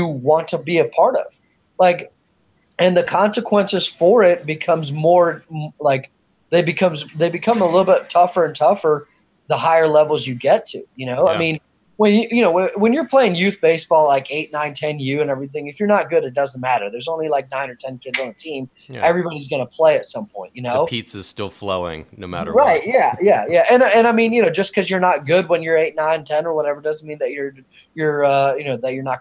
want to be a part of, like, and the consequences for it becomes more like they become a little bit tougher and tougher the higher levels you get to. You know, I mean, when when you're playing youth baseball, like 8, 9, 10U and everything, if you're not good, it doesn't matter. There's only like 9 or 10 kids on the team. Yeah. Everybody's going to play at some point, you know. The pizza's still flowing no matter what. Right? Yeah. And I mean, you know, just because you're not good when you're 8, 9, 10 or whatever doesn't mean that that you're not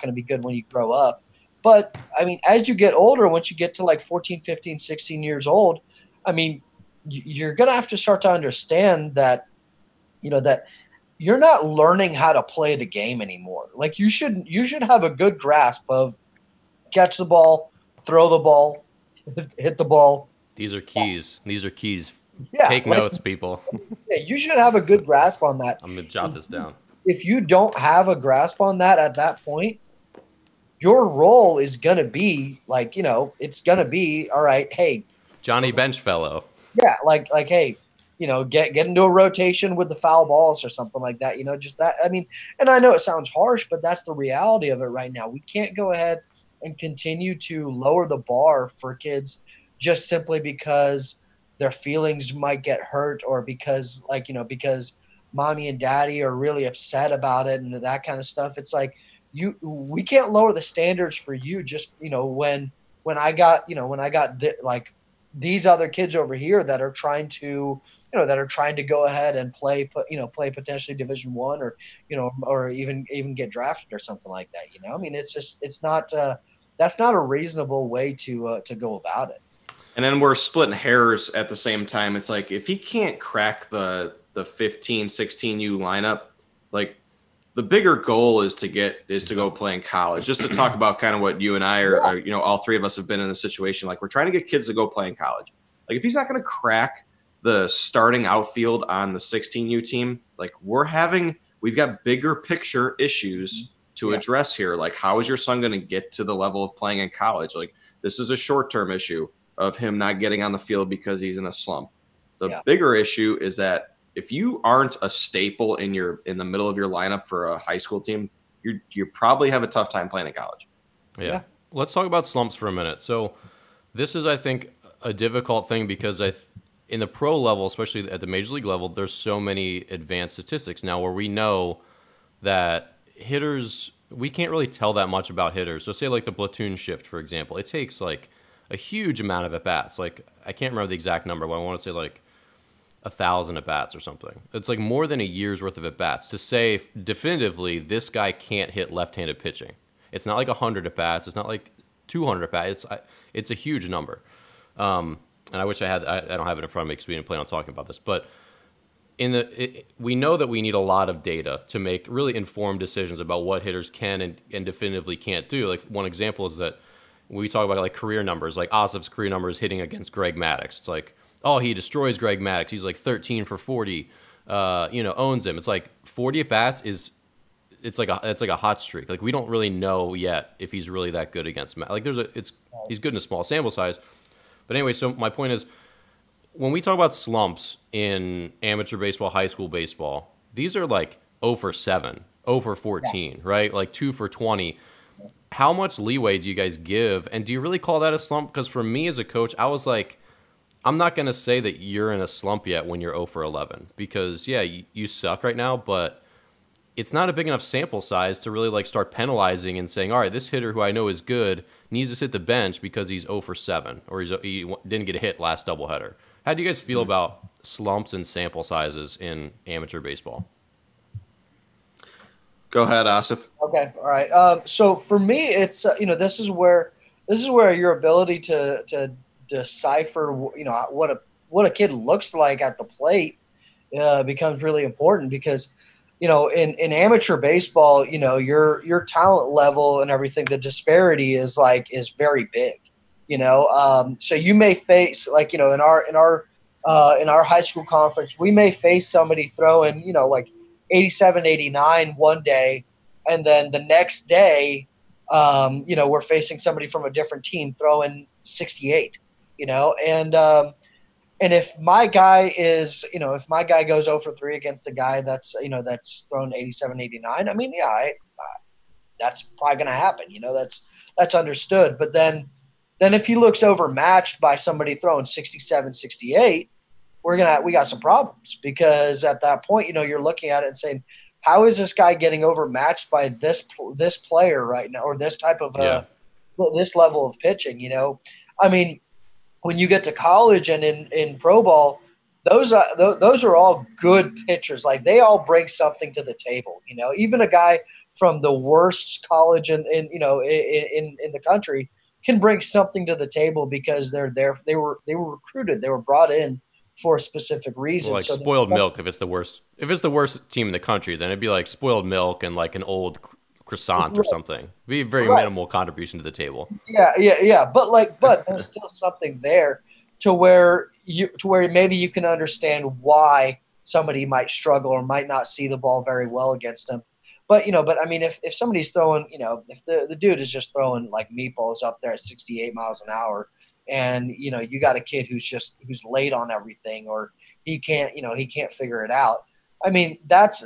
going to be good when you grow up. But I mean, as you get older, once you get to like 14, 15, 16 years old, I mean, you're going to have to start to understand that, you know, that you're not learning how to play the game anymore. Like, you should have a good grasp of catch the ball, throw the ball, hit the ball. These are keys. These are keys Yeah, take notes, people. You should have a good grasp on that. I'm going to jot this down. If you don't have a grasp on that at that point, your role is going to be like, you know, it's going to be, all right, hey. Johnny Benchfellow. Yeah, like hey, you know, get into a rotation with the foul balls or something like that. You know, just that. I mean, and I know it sounds harsh, but that's the reality of it right now. We can't go ahead and continue to lower the bar for kids just simply because their feelings might get hurt or because, like, you know, because mommy and daddy are really upset about it and that kind of stuff. It's like we can't lower the standards for you just, you know, when I got these other kids over here that are trying to, you know, that are trying to go ahead and play potentially Division I or, you know, or even get drafted or something like that. You know, I mean, it's just, it's not, that's not a reasonable way to go about it. And then we're splitting hairs at the same time. It's like, if he can't crack the 15, 16 U lineup, like the bigger goal is to go play in college. Just to talk about kind of what you and I are, you know, all three of us have been in a situation. Like, we're trying to get kids to go play in college. Like, if he's not going to crack the starting outfield on the 16 U team, like we've got bigger picture issues to address here. Like, how is your son going to get to the level of playing in college? Like, this is a short-term issue of him not getting on the field because he's in a slump. The bigger issue is that, if you aren't a staple in the middle of your lineup for a high school team, you probably have a tough time playing in college. Yeah. Let's talk about slumps for a minute. So this is, I think, a difficult thing because in the pro level, especially at the major league level, there's so many advanced statistics now where we know that hitters, we can't really tell that much about hitters. So say like the platoon shift, for example, it takes like a huge amount of at-bats. Like, I can't remember the exact number, but I want to say like 1,000 at bats or something. It's like more than a year's worth of at bats to say definitively this guy can't hit left-handed pitching. It's not like 100 at bats. It's not like 200 at bats. It's a huge number. And I wish I had. I don't have it in front of me because we didn't plan on talking about this. But we know that we need a lot of data to make really informed decisions about what hitters can and definitively can't do. Like, one example is that we talk about like career numbers, like Asif's career numbers hitting against Greg Maddox. It's like, oh, he destroys Greg Maddox. He's like 13 for 40, you know, owns him. It's like 40 at bats it's like a hot streak. Like, we don't really know yet if he's really that good against Maddox. Like, he's good in a small sample size. But anyway, so my point is, when we talk about slumps in amateur baseball, high school baseball, these are like 0 for 7, 0 for 14, right? Like 2 for 20. How much leeway do you guys give? And do you really call that a slump? Because for me as a coach, I was like, I'm not going to say that you're in a slump yet when you're 0 for 11 because, yeah, you suck right now, but it's not a big enough sample size to really, like, start penalizing and saying, all right, this hitter who I know is good needs to sit the bench because he's 0 for 7 or he didn't get a hit last doubleheader. How do you guys feel about slumps and sample sizes in amateur baseball? Go ahead, Asif. Okay, all right. So for me, it's, you know, this is where your ability to decipher, you know, what a kid looks like at the plate becomes really important because, you know, in amateur baseball, you know, your talent level and everything, the disparity is very big, you know. So you may face, like, you know, in our high school conference, we may face somebody throwing, you know, like 87, 89 one day, and then the next day, you know, we're facing somebody from a different team throwing 68. You know, and if my guy is, you know, if my guy goes 0 for 3 against the guy that's, you know, that's thrown 87, 89, I mean, yeah, that's probably going to happen. You know, that's understood. But then if he looks overmatched by somebody throwing 67, 68, we got some problems because at that point, you know, you're looking at it and saying, how is this guy getting overmatched by this player right now or this type of this level of pitching? You know, I mean, when you get to college and in pro ball, those are all good pitchers. Like, they all bring something to the table. You know, even a guy from the worst college in the country can bring something to the table because they're there. They were recruited. They were brought in for a specific reason. Like, so spoiled milk. If it's the worst team in the country, then it'd be like spoiled milk and like an old croissant or something. Be a very minimal contribution to the table. Yeah. But there's still something there to where maybe you can understand why somebody might struggle or might not see the ball very well against them. But, you know, but I mean, if somebody's throwing, you know, if the dude is just throwing like meatballs up there at 68 miles an hour, and, you know, you got a kid who's late on everything, or he can't figure it out. I mean, at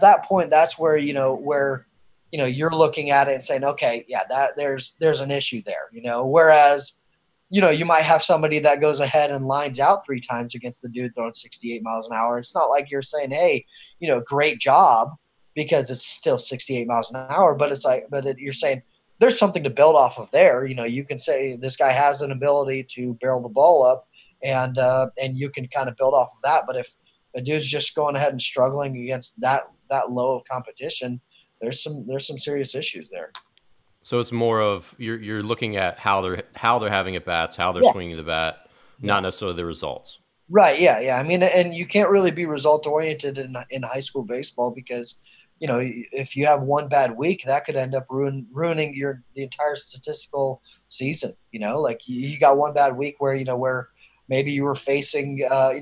that point, that's where you're looking at it and saying, okay, yeah, there's an issue there, you know, whereas, you know, you might have somebody that goes ahead and lines out three times against the dude throwing 68 miles an hour. It's not like you're saying, hey, you know, great job, because it's still 68 miles an hour, but it's like, you're saying there's something to build off of there. You know, you can say this guy has an ability to barrel the ball up, and you can kind of build off of that. But if a dude's just going ahead and struggling against that low of competition, there's some serious issues there. So it's more of you're looking at how they're having at bats, how they're swinging the bat, not necessarily the results. Right. Yeah. Yeah. I mean, and you can't really be result oriented in high school baseball, because, you know, if you have one bad week, that could end up ruining the entire statistical season. You know, like you got one bad week where maybe you were facing,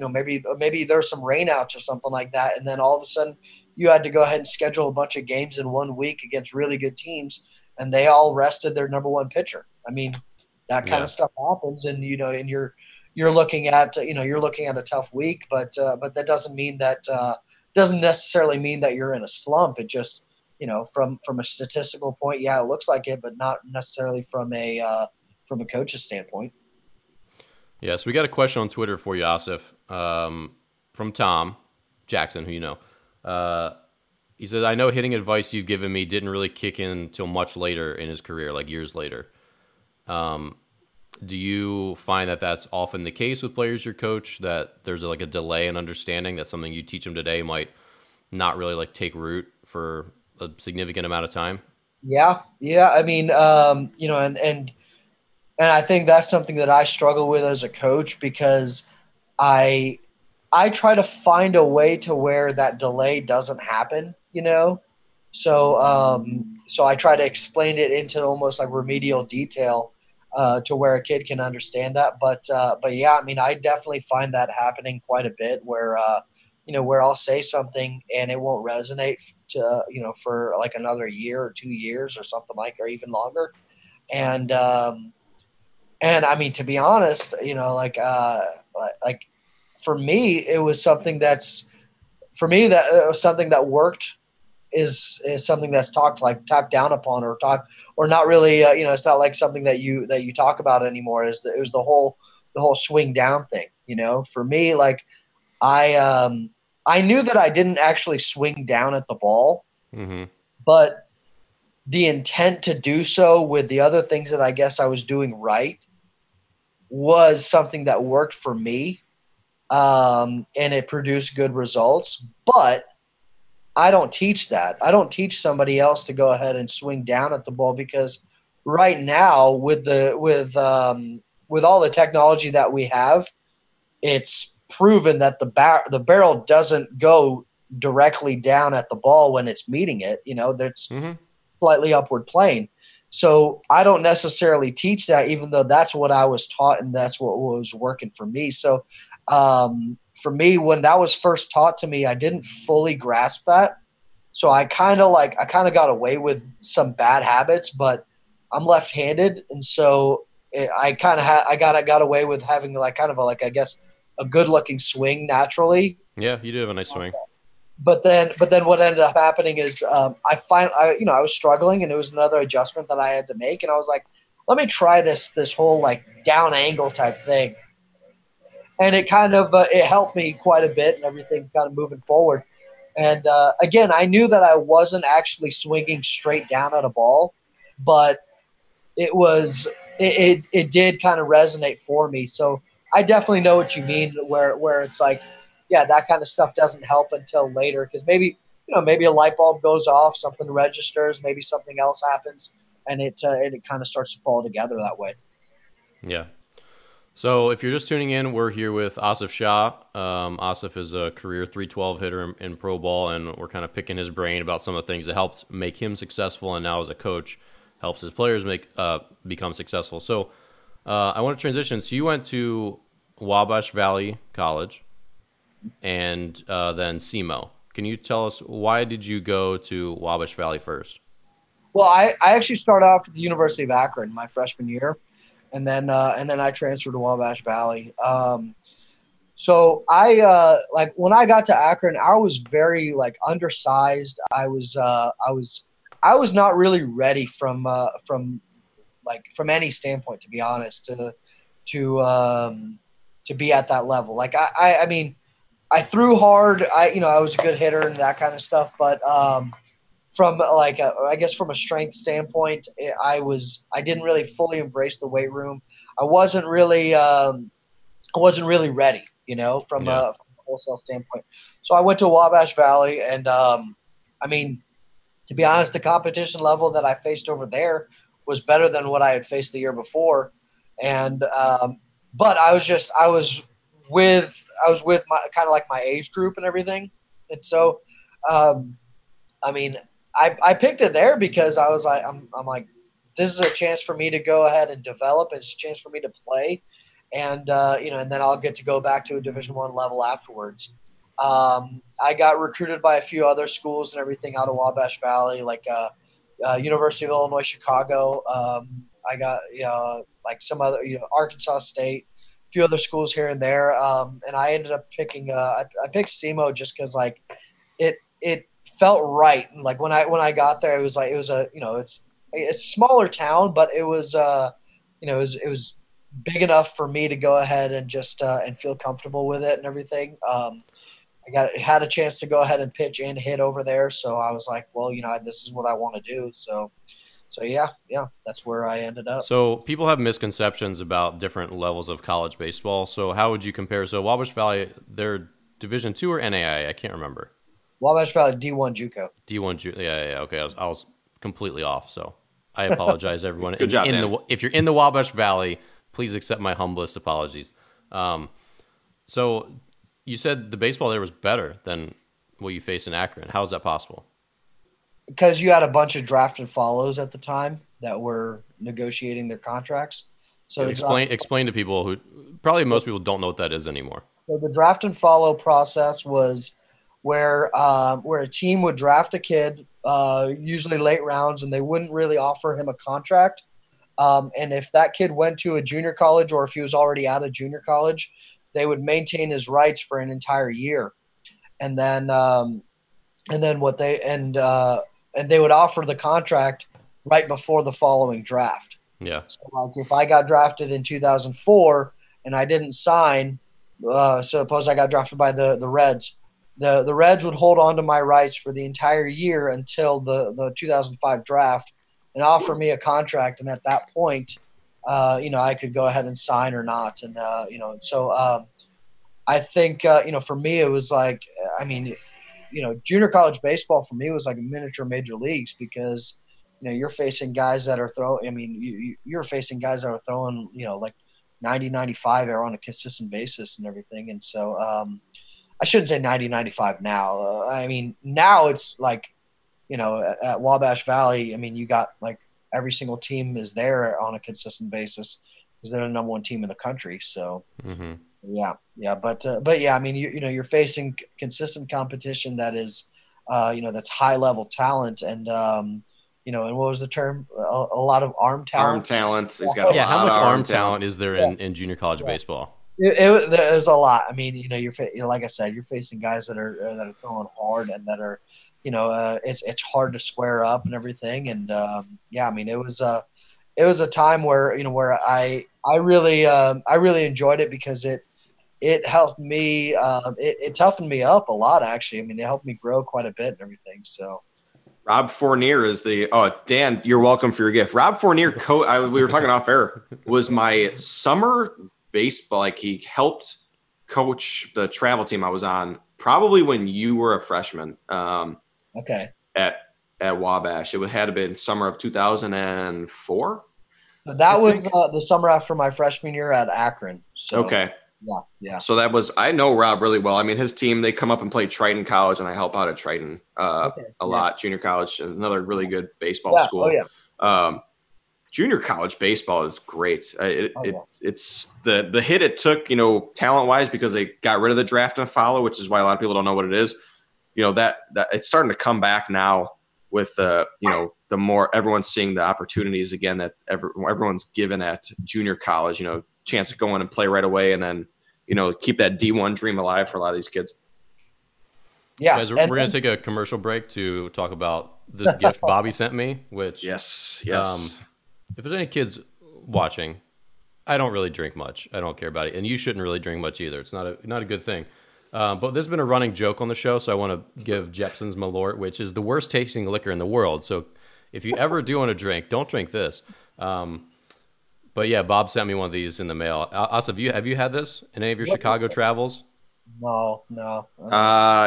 maybe there's some rainouts or something like that, and then all of a sudden you had to go ahead and schedule a bunch of games in one week against really good teams, and they all rested their number one pitcher. I mean, that kind of stuff happens, and you're looking at a tough week, but that doesn't necessarily mean that you're in a slump. It just, you know, from a statistical point, yeah, it looks like it, but not necessarily from a coach's standpoint. Yeah, so we got a question on Twitter for you, Asif, from Tom Jackson, who you know. He says, I know hitting advice you've given me didn't really kick in until much later in his career, like years later. Do you find that that's often the case with players your coach, that there's like a delay in understanding that something you teach them today might not really like take root for a significant amount of time? Yeah. Yeah. I mean, and I think that's something that I struggle with as a coach, because I try to find a way to where that delay doesn't happen, you know? So I try to explain it into almost like remedial detail, to where a kid can understand that. But yeah, I mean, I definitely find that happening quite a bit where I'll say something and it won't resonate for like another year or 2 years or something or even longer. And I mean, to be honest, for me, it was something that worked is something that's talked down upon or not really, it's not like something that you talk about anymore. It was the whole swing down thing. You know, for me, like I knew that I didn't actually swing down at the ball, mm-hmm. but the intent to do so with the other things that I guess I was doing right was something that worked for me. And it produced good results, but I don't teach that. I don't teach somebody else to go ahead and swing down at the ball, because right now with all the technology that we have, it's proven that the barrel doesn't go directly down at the ball when it's meeting it. You know, that's mm-hmm. slightly upward plane. So I don't necessarily teach that, even though that's what I was taught and that's what was working for me. So, for me, when that was first taught to me, I didn't fully grasp that. So I kind of got away with some bad habits, but I'm left-handed. And so I got away with having a good looking swing naturally. Yeah. You do have a nice swing. But then what ended up happening is, I was struggling, and it was another adjustment that I had to make. And I was like, let me try this whole like down angle type thing. And it kind of it helped me quite a bit, and everything kind of moving forward. And again, I knew that I wasn't actually swinging straight down at a ball, but it did kind of resonate for me. So I definitely know what you mean, where it's like, yeah, that kind of stuff doesn't help until later, because maybe a light bulb goes off, something registers, maybe something else happens, and it kind of starts to fall together that way. Yeah. So if you're just tuning in, we're here with Asif Shah. Asif is a career 312 hitter in pro ball, and we're kind of picking his brain about some of the things that helped make him successful, and now as a coach helps his players become successful. So I want to transition. So you went to Wabash Valley College, and then SEMO. Can you tell us, why did you go to Wabash Valley first? Well, I actually started off at the University of Akron my freshman year, and then I transferred to Wabash Valley. So I like when I got to Akron, I was very undersized. I was not really ready from any standpoint, to be honest, to be at that level. I mean, I threw hard. I was a good hitter and that kind of stuff. But from a strength standpoint, I didn't really fully embrace the weight room. I wasn't really ready, from a wholesale standpoint. So I went to Wabash Valley, and to be honest, the competition level that I faced over there was better than what I had faced the year before. And but I was with my my age group and everything. And so I picked it there because I was like, I'm this is a chance for me to go ahead and develop. It's a chance for me to play. And, and then I'll get to go back to a Division I level afterwards. I got recruited by a few other schools and everything out of Wabash Valley, University of Illinois, Chicago. I got, some other, Arkansas State, a few other schools here and there. And I ended up picking, I picked SEMO just because it felt right. And when I got there, it was it was a, it's a smaller town, but it was, it was big enough for me to go ahead and just and feel comfortable with it and everything. I had a chance to go ahead and pitch and hit over there, so I was like, well, this is what I want to do. So yeah, that's where I ended up. So people have misconceptions about different levels of college baseball. So how would you compare? So Wabash Valley, they're Division II or NAIA? I can't remember. Wabash Valley D1 JUCO. Yeah. Okay, I was completely off. So I apologize, everyone. Good job, man. If you're in the Wabash Valley, please accept my humblest apologies. So you said the baseball there was better than what you faced in Akron. How is that possible? Because you had a bunch of draft and follows at the time that were negotiating their contracts. So explain to people who probably most people don't know what that is anymore. So the draft and follow process was where a team would draft a kid, usually late rounds, and they wouldn't really offer him a contract. And if that kid went to a junior college, or if he was already out of junior college, they would maintain his rights for an entire year. And then they would offer the contract right before the following draft. Yeah. So if I got drafted in 2004 and I didn't sign, suppose I got drafted by the Reds, the Reds would hold on to my rights for the entire year until the 2005 draft, and offer me a contract. And at that point, I could go ahead and sign or not. And, I think, for me, it was junior college baseball for me was like a miniature major leagues, because, you're facing guys that are throwing, you're facing guys that are throwing, 90, 95 on a consistent basis and everything. And so I shouldn't say 90, 95 now. Now it's at Wabash Valley, you got every single team is there on a consistent basis because they're the number one team in the country. So, mm-hmm. Yeah. But yeah, you're facing consistent competition that is, that's high level talent and, and what was the term? A lot of arm talent. Arm talent. He's got how much arm talent is there in junior college baseball? There's a lot. You're facing guys that are throwing hard and that are. It's hard to square up and everything. And it was a time where I really enjoyed it because it helped me it toughened me up a lot, actually. It helped me grow quite a bit and everything. So Rob Fournier is Dan, you're welcome for your gift. Rob Fournier, we were talking off air, was my summer baseball. He helped coach the travel team I was on probably when you were a freshman. Okay. At Wabash, it had been summer of 2004. So that was the summer after my freshman year at Akron. So, okay. Yeah. So that was, I know Rob really well. His team, they come up and play Triton College, and I help out at Triton a lot. Junior college, another really good baseball school. Oh, yeah. junior college baseball is great. It's the hit it took, you know, talent wise, because they got rid of the draft and follow, which is why a lot of people don't know what it is. You know, that it's starting to come back now with, you know, the more everyone's seeing the opportunities again that everyone's given at junior college, you know, chance to go in and play right away and then, you know, keep that D1 dream alive for a lot of these kids. Yeah. Guys, we're going to take a commercial break to talk about this gift Bobby sent me, which yes. If there's any kids watching, I don't really drink much. I don't care about it. And you shouldn't really drink much either. It's not a good thing. But this has been a running joke on the show, so I want to give Jepson's Malort, which is the worst tasting liquor in the world. So if you ever do want to drink, don't drink this. But yeah, Bob sent me one of these in the mail. Asif, have you had this in any of your Chicago travels? No.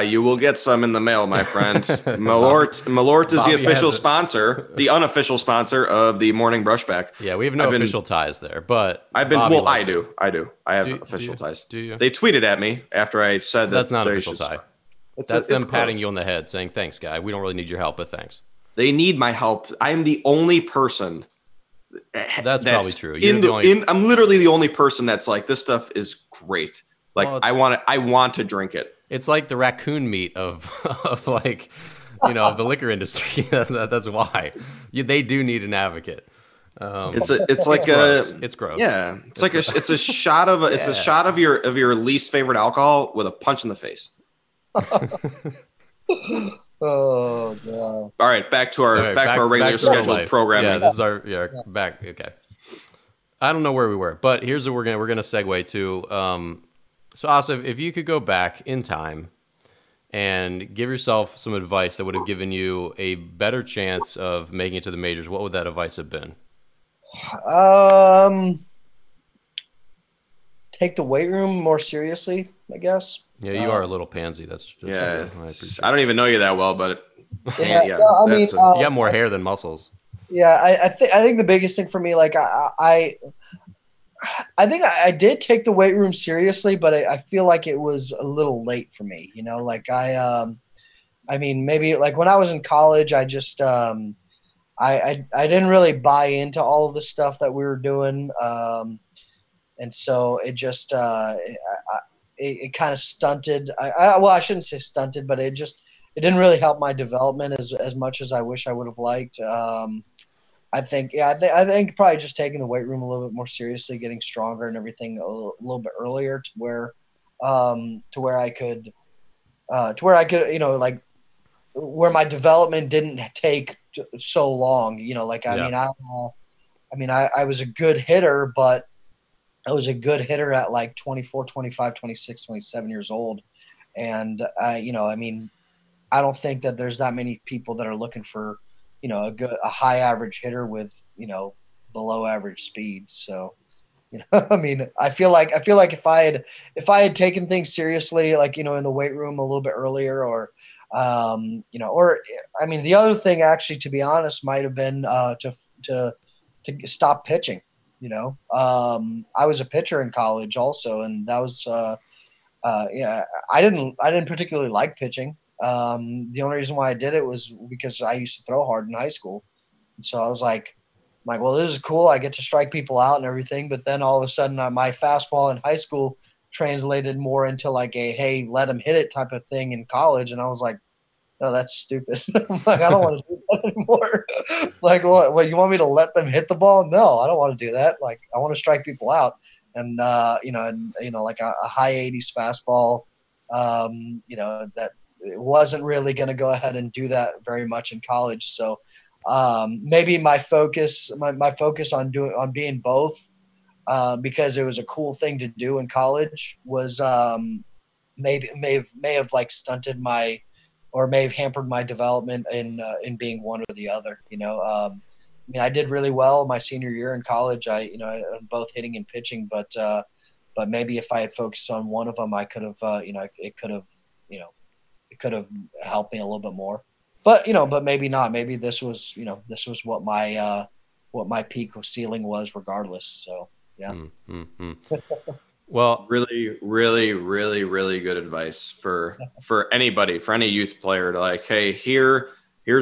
You will get some in the mail, my friend. Malort is Bobby the official sponsor, the unofficial sponsor of the Morning Brushback. Yeah, we have official ties there, but I've been. Bobby I do. I have official ties. Do you? They tweeted at me after I said that. That's not an official tie. That's them patting you on the head, saying thanks, guy. We don't really need your help, but thanks. They need my help. I'm the only person. That's probably true. I'm literally the only person that's like, this stuff is great. Like, well, I want to drink it. It's like the raccoon meat of like, you know, of the liquor industry. That's why they do need an advocate. It's gross. Yeah, it's a shot of a shot of your least favorite alcohol with a punch in the face. Oh God! All right, back to our regular scheduled programming. Yeah, this is our back. Okay, I don't know where we were, but here's what we're gonna segue to. So, Asif, if you could go back in time and give yourself some advice that would have given you a better chance of making it to the majors, what would that advice have been? Take the weight room more seriously, I guess. Yeah, you are a little pansy. I don't even know you that well, but you got more hair than muscles. Yeah, I think the biggest thing for me, like I think I did take the weight room seriously, but I feel like it was a little late for me. You know, like I mean, maybe like when I was in college, I just I didn't really buy into all of the stuff that we were doing, and so it just it kind of stunted. I shouldn't say stunted, but it didn't really help my development as much as I wish I would have liked. I think probably just taking the weight room a little bit more seriously, getting stronger and everything a little bit earlier to where I could, you know, like where my development didn't take so long, you know, like, I mean, I was a good hitter, but I was a good hitter at like 24, 25, 26, 27 years old. And you know, I mean, I don't think that there's that many people that are looking for, you know, a high average hitter with, you know, below average speed. So, you know, I mean, I feel like if I had taken things seriously, like, you know, in the weight room a little bit earlier, or, you know, or I mean, the other thing actually, to be honest, might have been to stop pitching. You know, I was a pitcher in college also, and that was I didn't particularly like pitching. The only reason why I did it was because I used to throw hard in high school. And so I was like, well, this is cool. I get to strike people out and everything. But then all of a sudden my fastball in high school translated more into like a, hey, let them hit it type of thing in college. And I was like, no, that's stupid. I'm like, I don't want to do that anymore. Like, what, you want me to let them hit the ball? No, I don't want to do that. Like, I want to strike people out. And, you know, like a high 80s fastball, you know, that, it wasn't really going to go ahead and do that very much in college. So maybe my focus on being both, because it was a cool thing to do in college, was may have like stunted or may have hampered my development in being one or the other. You know, I mean, I did really well my senior year in college. I'm both hitting and pitching, but maybe if I had focused on one of them, I could have, you know, it could have, you know, it could have helped me a little bit more, but, you know, but maybe not. Maybe this was, you know, this was what my peak ceiling was regardless. So, yeah. Well, really, really, really, really good advice for anybody, for any youth player to like, hey, here's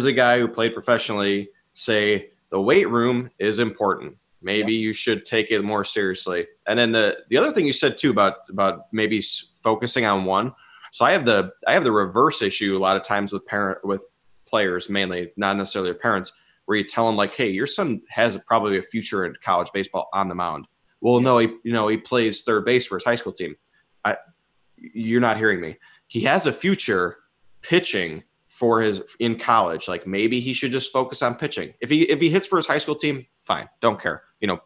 a guy who played professionally, say, the weight room is important. Maybe you should take it more seriously. And then the other thing you said too about maybe focusing on one. So I have the reverse issue a lot of times with players, mainly not necessarily their parents, where you tell them like, hey, your son has probably a future in college baseball on the mound. Well, no, he plays third base for his high school team. You're not hearing me. He has a future pitching in college. Like maybe he should just focus on pitching. If he hits for his high school team, fine, don't care.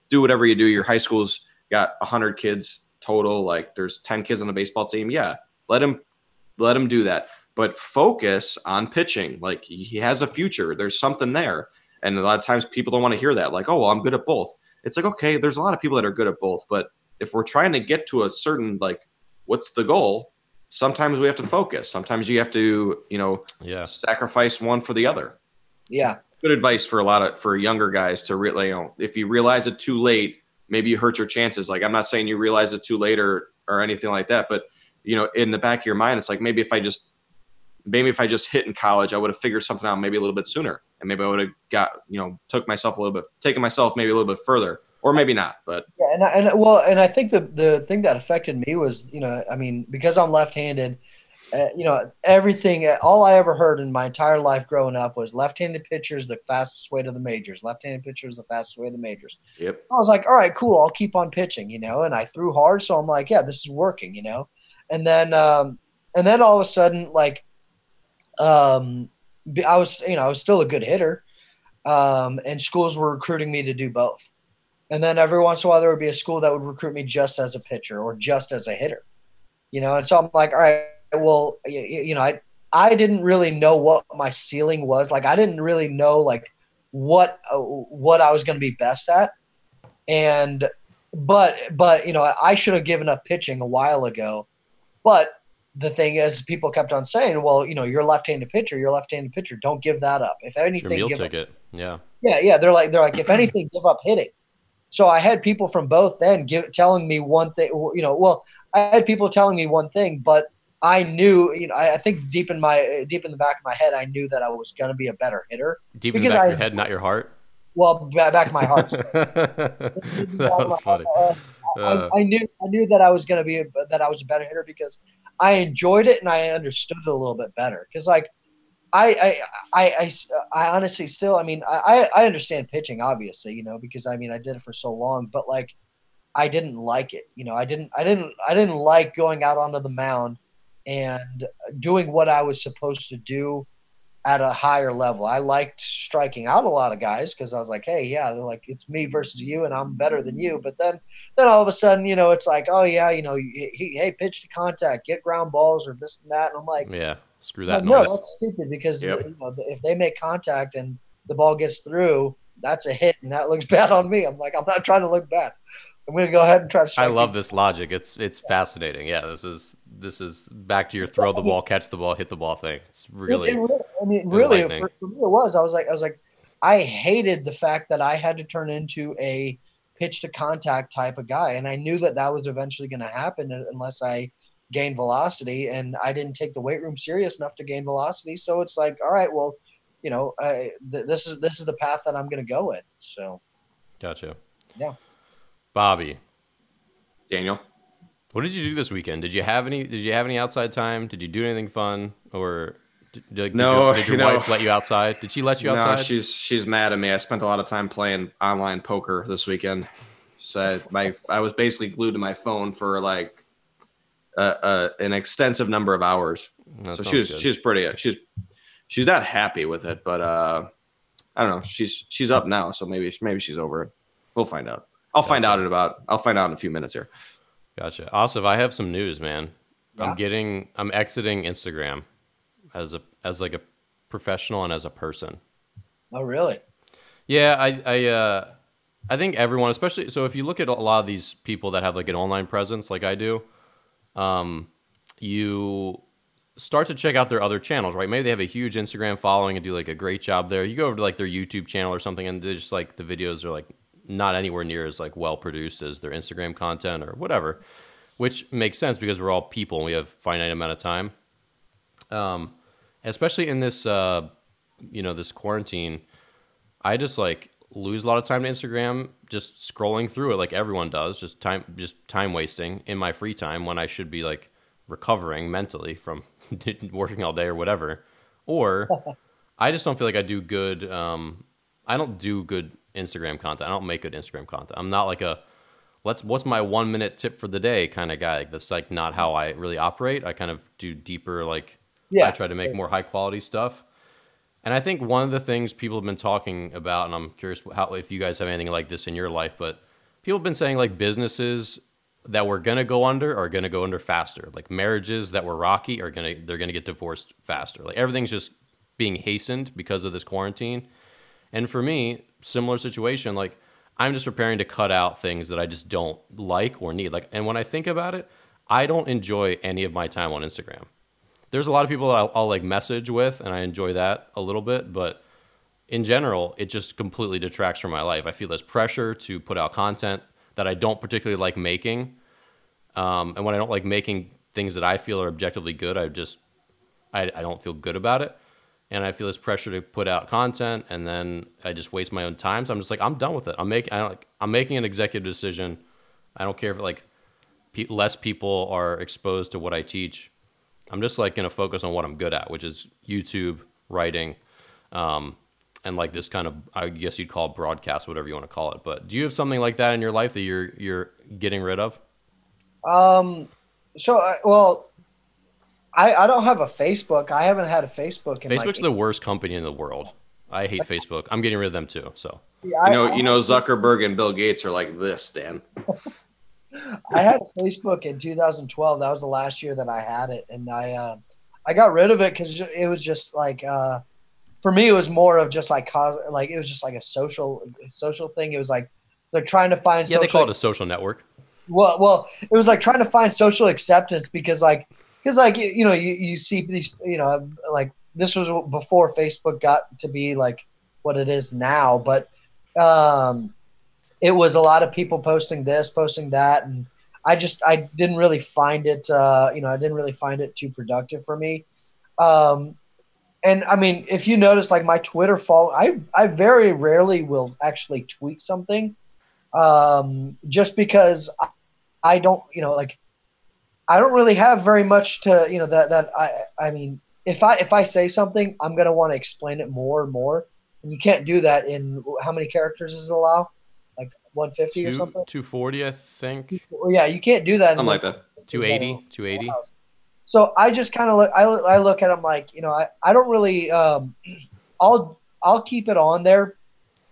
Do whatever you do. Your high school's got 100 kids total. Like there's 10 kids on the baseball team. Yeah, let him do that. But focus on pitching. Like he has a future. There's something there. And a lot of times people don't want to hear that. Like, oh, well, I'm good at both. It's like, okay, there's a lot of people that are good at both. But if we're trying to get to a certain, like, what's the goal? Sometimes we have to focus. Sometimes you have to, sacrifice one for the other. Yeah. Good advice for younger guys to really, if you realize it too late, maybe you hurt your chances. Like, I'm not saying you realize it too late or anything like that, but in the back of your mind, it's like, maybe if I just hit in college, I would have figured something out maybe a little bit sooner. And maybe I would have taken myself maybe a little bit further, or maybe not. But yeah, and I think the thing that affected me was, because I'm left-handed, everything, all I ever heard in my entire life growing up was left-handed pitchers, the fastest way to the majors. Left-handed pitchers, the fastest way to the majors. Yep. I was like, all right, cool, I'll keep on pitching, and I threw hard, so I'm like, yeah, this is working, and then all of a sudden, like, I was still a good hitter, and schools were recruiting me to do both. And then every once in a while there would be a school that would recruit me just as a pitcher or just as a hitter, And so I'm like, all right, well, I didn't really know what my ceiling was. Like, I didn't really know like what I was going to be best at. And, but I should have given up pitching a while ago, but the thing is, people kept on saying, well, you're a left-handed pitcher. Don't give that up. If anything, it's your meal ticket. Yeah. Yeah. Yeah. They're like, if anything, give up hitting. So I had people from both then telling me one thing, but I knew, I think deep in the back of my head, I knew that I was going to be a better hitter. Deep in the back of your head, not your heart. Well, back of my heart. That was funny. I knew that I was going to be, that I was a better hitter because I enjoyed it and I understood it a little bit better. Because like, I honestly still, I understand pitching obviously, because I did it for so long, but like, I didn't like it. I didn't like going out onto the mound and doing what I was supposed to do at a higher level. I liked striking out a lot of guys because I was like, hey, yeah, they're like, it's me versus you and I'm better than you. But then all of a sudden, it's like, oh yeah, hey, pitch to contact, get ground balls or this and that. And I'm like, yeah, screw that. No, that's stupid because if they make contact and the ball gets through, that's a hit and that looks bad on me. I'm like, I'm not trying to look bad. I'm going to go ahead and try to strike. I love this logic. It's fascinating. Yeah, this is back to your throw the ball, catch the ball, hit the ball thing. It's really for me it was. I was like, I hated the fact that I had to turn into a pitch to contact type of guy, and I knew that was eventually going to happen unless I gained velocity, and I didn't take the weight room serious enough to gain velocity. So it's like, all right, well, this is the path that I'm going to go in. So, gotcha. Yeah. Bobby, Daniel, what did you do this weekend? Did you have any outside time? Did you do anything fun? Or did your wife let you outside? Did she let you outside? No, she's mad at me. I spent a lot of time playing online poker this weekend. So I was basically glued to my phone for like an extensive number of hours. That so she's not happy with it, but I don't know. She's up now, so maybe she's over it. We'll find out. I'll find out in a few minutes here. Gotcha. Asif, I have some news, man. Yeah. I'm exiting Instagram as a professional and as a person. Oh, really? Yeah. I think everyone, especially, so if you look at a lot of these people that have like an online presence, like I do, you start to check out their other channels, right? Maybe they have a huge Instagram following and do like a great job there. You go over to like their YouTube channel or something, and they just like, the videos are like, not anywhere near as like well produced as their Instagram content or whatever, which makes sense because we're all people and we have finite amount of time. Especially in this, this quarantine, I just like lose a lot of time to Instagram just scrolling through it like everyone does, just time wasting in my free time when I should be like recovering mentally from working all day or whatever. Or I just don't feel like I do good. I don't do good Instagram content. I don't make good Instagram content. I'm not like a what's my 1 minute tip for the day kind of guy. That's like not how I really operate. I kind of do deeper, like I try to make more high quality stuff. And I think one of the things people have been talking about, and I'm curious how, if you guys have anything like this in your life, but people have been saying like businesses that were going to go under are going to go under faster. Like marriages that were rocky are they're going to get divorced faster. Like everything's just being hastened because of this quarantine. And for me, similar situation, like I'm just preparing to cut out things that I just don't like or need. Like, and when I think about it, I don't enjoy any of my time on Instagram. There's a lot of people that I'll like message with, and I enjoy that a little bit. But in general, it just completely detracts from my life. I feel this pressure to put out content that I don't particularly like making. And when I don't like making things that I feel are objectively good, I don't feel good about it. And I feel this pressure to put out content, and then I just waste my own time. So I'm just like, I'm done with it. I'm making an executive decision. I don't care if like less people are exposed to what I teach. I'm just like going to focus on what I'm good at, which is YouTube, writing, and like this kind of, I guess you'd call it broadcast, whatever you want to call it. But do you have something like that in your life that you're getting rid of? I don't have a Facebook. I haven't had a Facebook. Facebook's the worst company in the world. I hate Facebook. I'm getting rid of them too. So you know Zuckerberg and Bill Gates are like this, Dan. I had Facebook in 2012. That was the last year that I had it, and I got rid of it because it was just like for me, it was more of just like it was just like a social thing. It was like they're trying to find they call it a social network. Well, it was like trying to find social acceptance because you know you see these like this was before Facebook got to be like what it is now, but. It was a lot of people posting this, posting that, and I didn't really find it, I didn't really find it too productive for me. And I mean, if you notice, like my Twitter follow, I very rarely will actually tweet something, just because I don't, like I don't really have very much to, I mean, if I say something, I'm gonna want to explain it more and more, and you can't do that in how many characters does it allow? 150 or something? 240, I think. Yeah, you can't do that. I'm like that. 280. So I just kind of look. I look at them like I don't really. I'll keep it on there,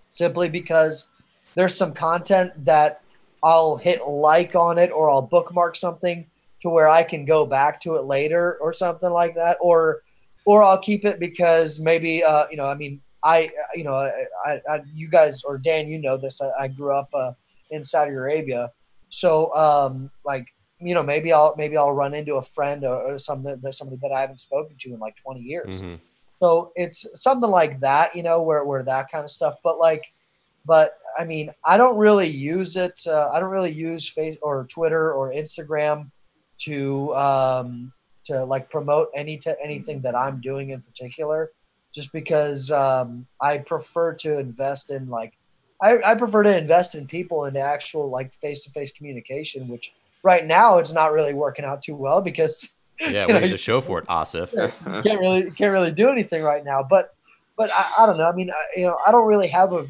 simply because there's some content that I'll hit like on it, or I'll bookmark something to where I can go back to it later or something like that, or I'll keep it because maybe I you guys or Dan, this. I grew up in Saudi Arabia, so maybe I'll run into a friend or somebody that I haven't spoken to in like 20 years. Mm-hmm. So it's something like that, where that kind of stuff. But I mean, I don't really use it. I don't really use Facebook or Twitter or Instagram to like promote anything that I'm doing in particular. Just because I prefer to invest in people in actual like face-to-face communication, which right now it's not really working out too well because we need to show for it, Asif. Can't really do anything right now. But I don't know. I mean, I don't really have a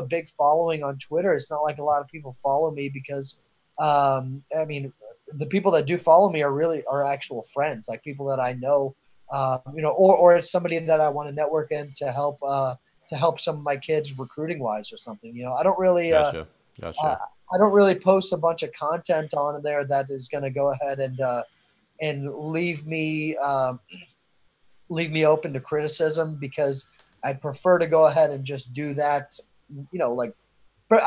big following on Twitter. It's not like a lot of people follow me because I mean the people that do follow me are actual friends, like people that I know. Or it's somebody that I want to network in to help some of my kids recruiting wise or something. I don't really Gotcha. I don't really post a bunch of content on there that is going to go ahead and leave me open to criticism, because I prefer to go ahead and just do that. I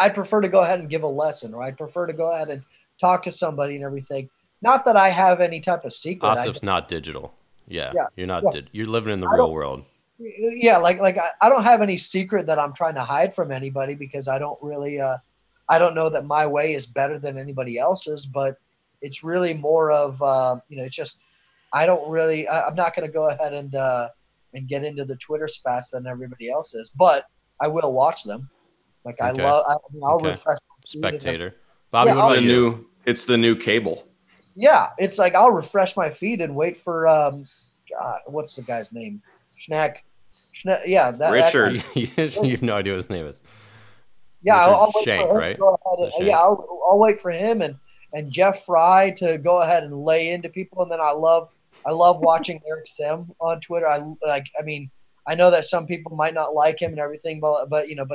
prefer to go ahead and give a lesson, or I prefer to go ahead and talk to somebody and everything. Not that I have any type of secret. Asif's not digital. Yeah, you're not. Yeah. You're living in the real world. Yeah, I don't have any secret that I'm trying to hide from anybody, because I don't really, I don't know that my way is better than anybody else's. But it's really more of, it's just I don't really. I'm not going to go ahead and get into the Twitter spats than everybody else is, but I will watch them. Like I love, I'll refresh. Spectator. Bobby, what about you? It's the new cable. Yeah, it's like I'll refresh my feed and wait for God, what's the guy's name? Schnack. Yeah, that, Richard. You have no idea what his name is. Yeah, I'll wait Shank, for him, right? I'll wait for him and Jeff Fry to go ahead and lay into people, and then I love watching Eric Sim on Twitter. I know that some people might not like him and everything, but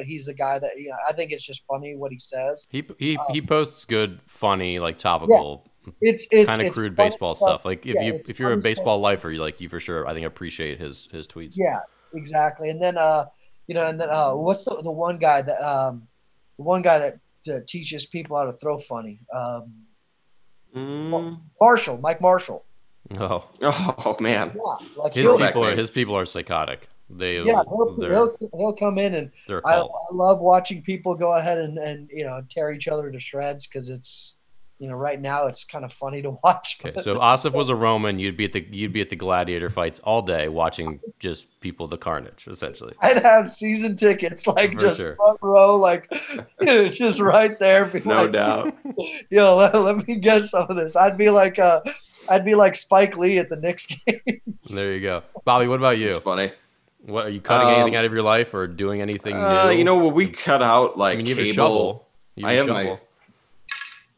he's a guy that I think it's just funny what he says. He posts good, funny, like topical, it's kind of crude baseball stuff. Like if you're a baseball lifer, you for sure I think appreciate his tweets. Yeah, exactly. And then what's the one guy that teaches people how to throw funny? Mike Marshall. Oh man, yeah, like his people are psychotic. He'll come in and I love watching people go ahead and tear each other to shreds because it's right now it's kind of funny to watch. Okay, so if Asif was a Roman, you'd be at the gladiator fights all day watching just people the carnage essentially. I'd have season tickets front row, it's just right there. No doubt. Let me get some of this. I'd be like Spike Lee at the Knicks game. There you go. Bobby, what about you? That's funny. What, are you cutting anything out of your life or doing anything new? We cut out you have a shovel.